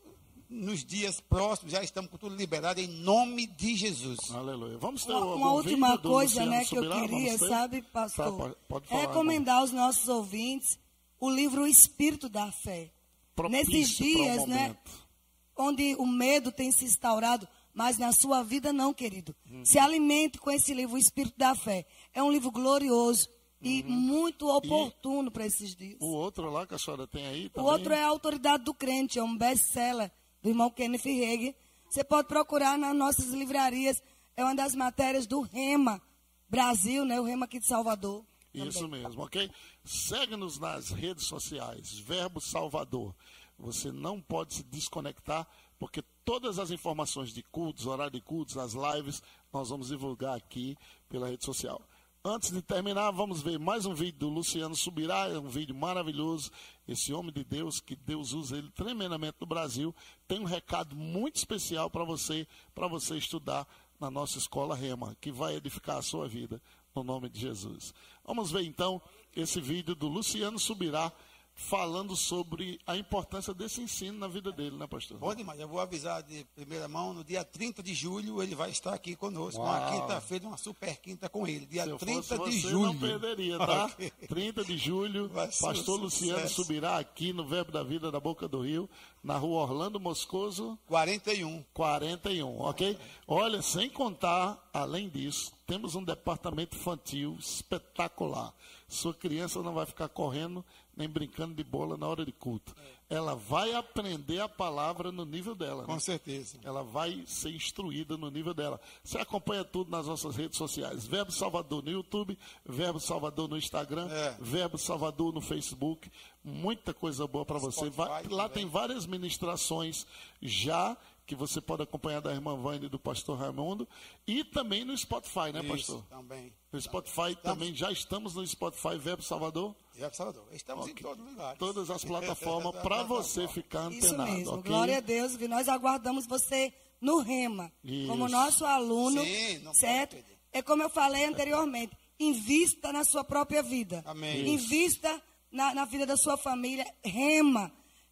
nos dias próximos já estamos com tudo liberado em nome de Jesus. Aleluia. Vamos ter uma última coisa, né, que eu queria, sabe, pastor? Pode falar, recomendar aos nossos ouvintes o livro O Espírito da Fé. Nesses dias, né, onde o medo tem se instaurado, mas na sua vida não, querido. Se alimente com esse livro, O Espírito da Fé. É um livro glorioso e muito oportuno para esses dias. O outro lá que a senhora tem aí também? O outro é A Autoridade do Crente, é um best-seller do irmão Kenneth Hague. Você pode procurar nas nossas livrarias, é uma das matérias do Rema Brasil, né? O Rema aqui de Salvador. Isso mesmo, ok? Segue-nos nas redes sociais, Verbo Salvador. Você não pode se desconectar, porque todas as informações de cultos, horário de cultos, as lives, nós vamos divulgar aqui pela rede social. Antes de terminar, vamos ver mais um vídeo do Luciano Subirá, é um vídeo maravilhoso, esse homem de Deus, que Deus usa ele tremendamente no Brasil, tem um recado muito especial para você estudar na nossa escola Rema, que vai edificar a sua vida, no nome de Jesus. Vamos ver então esse vídeo do Luciano Subirá, falando sobre a importância desse ensino na vida dele, né, pastor? Bom demais, eu vou avisar de primeira mão, no dia 30 de julho ele vai estar aqui conosco. Uau. Uma quinta-feira, uma super quinta com ele, dia 30 de julho. Não perderia, tá? Okay. 30 de julho, pastor Luciano Subirá aqui no Verbo da Vida da Boca do Rio, na rua Orlando Moscoso. 41, ok? Olha, sem contar, além disso, temos um departamento infantil espetacular. Sua criança não vai ficar correndo nem brincando de bola na hora de culto. É. Ela vai aprender a palavra no nível dela. Com certeza. Ela vai ser instruída no nível dela. Você acompanha tudo nas nossas redes sociais. Verbo Salvador no YouTube, Verbo Salvador no Instagram, Verbo Salvador no Facebook. Muita coisa boa para você. Vai, lá tem várias ministrações já, que você pode acompanhar da irmã Vainer e do pastor Raimundo, e também no Spotify, né, pastor? Isso, também. No Spotify também, já estamos no Spotify Verbo Salvador? Verbo Salvador, estamos em todos os lugares. Todas as plataformas, para você ficar antenado. Isso mesmo, okay? Glória a Deus, que nós aguardamos você no Rema, como nosso aluno, certo? É como eu falei anteriormente, invista na sua própria vida. Amém. Invista na vida da sua família, Rema.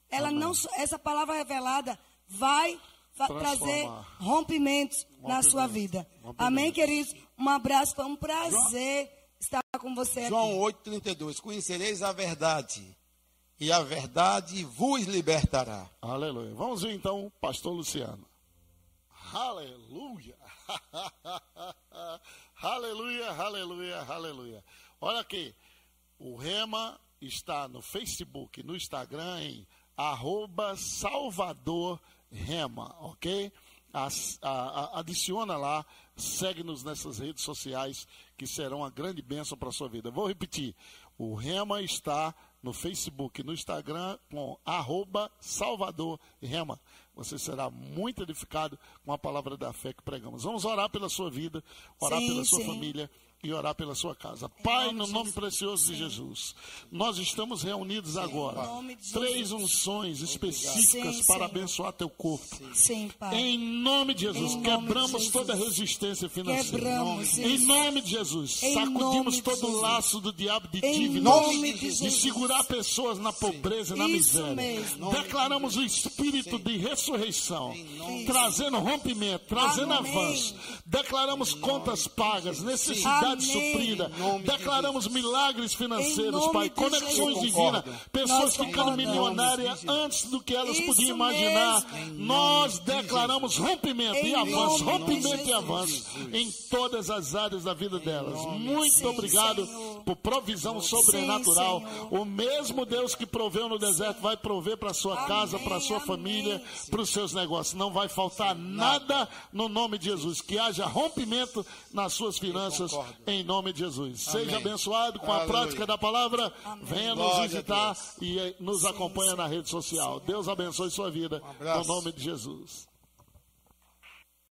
Ela não, essa palavra revelada vai trazer rompimentos na sua vida. Amém, queridos? Um abraço, foi um prazer estar com você aqui. João 8,32, conhecereis a verdade, e a verdade vos libertará. Aleluia. Vamos ver então o pastor Luciano. Aleluia. Aleluia, aleluia, aleluia. Olha aqui, o Rema está no Facebook, no Instagram, em @SalvadorRema, ok? Adiciona lá, segue-nos nessas redes sociais, que serão uma grande bênção para a sua vida. Vou repetir, o Rema está no Facebook, no Instagram, com @SalvadorRema. Você será muito edificado com a palavra da fé que pregamos. Vamos orar pela sua vida, orar pela sua família e orar pela sua casa. Pai, no nome precioso de Jesus, nós estamos reunidos agora. Três unções específicas para abençoar teu corpo. Em nome de Jesus, quebramos toda resistência financeira. Em nome de Jesus, sacudimos todo o laço do diabo de dívidas, de segurar pessoas na pobreza e na miséria. Declaramos o espírito de ressurreição, trazendo rompimento, trazendo avanço. Declaramos contas pagas, necessidades suprida. Declaramos milagres financeiros, Pai. Conexões divinas. Pessoas ficando milionárias antes do que elas podiam imaginar. Nós declaramos rompimento e avanço. Rompimento e avanço em todas as áreas da vida delas. Muito obrigado por provisão sobrenatural. O mesmo Deus que proveu no deserto vai prover para sua casa, para sua família, para os seus negócios. Não vai faltar nada no nome de Jesus. Que haja rompimento nas suas finanças. Em nome de Jesus. Amém. Seja abençoado com a prática da palavra. Amém. Venha nos visitar e nos acompanha na rede social. Deus abençoe sua vida. No nome de Jesus.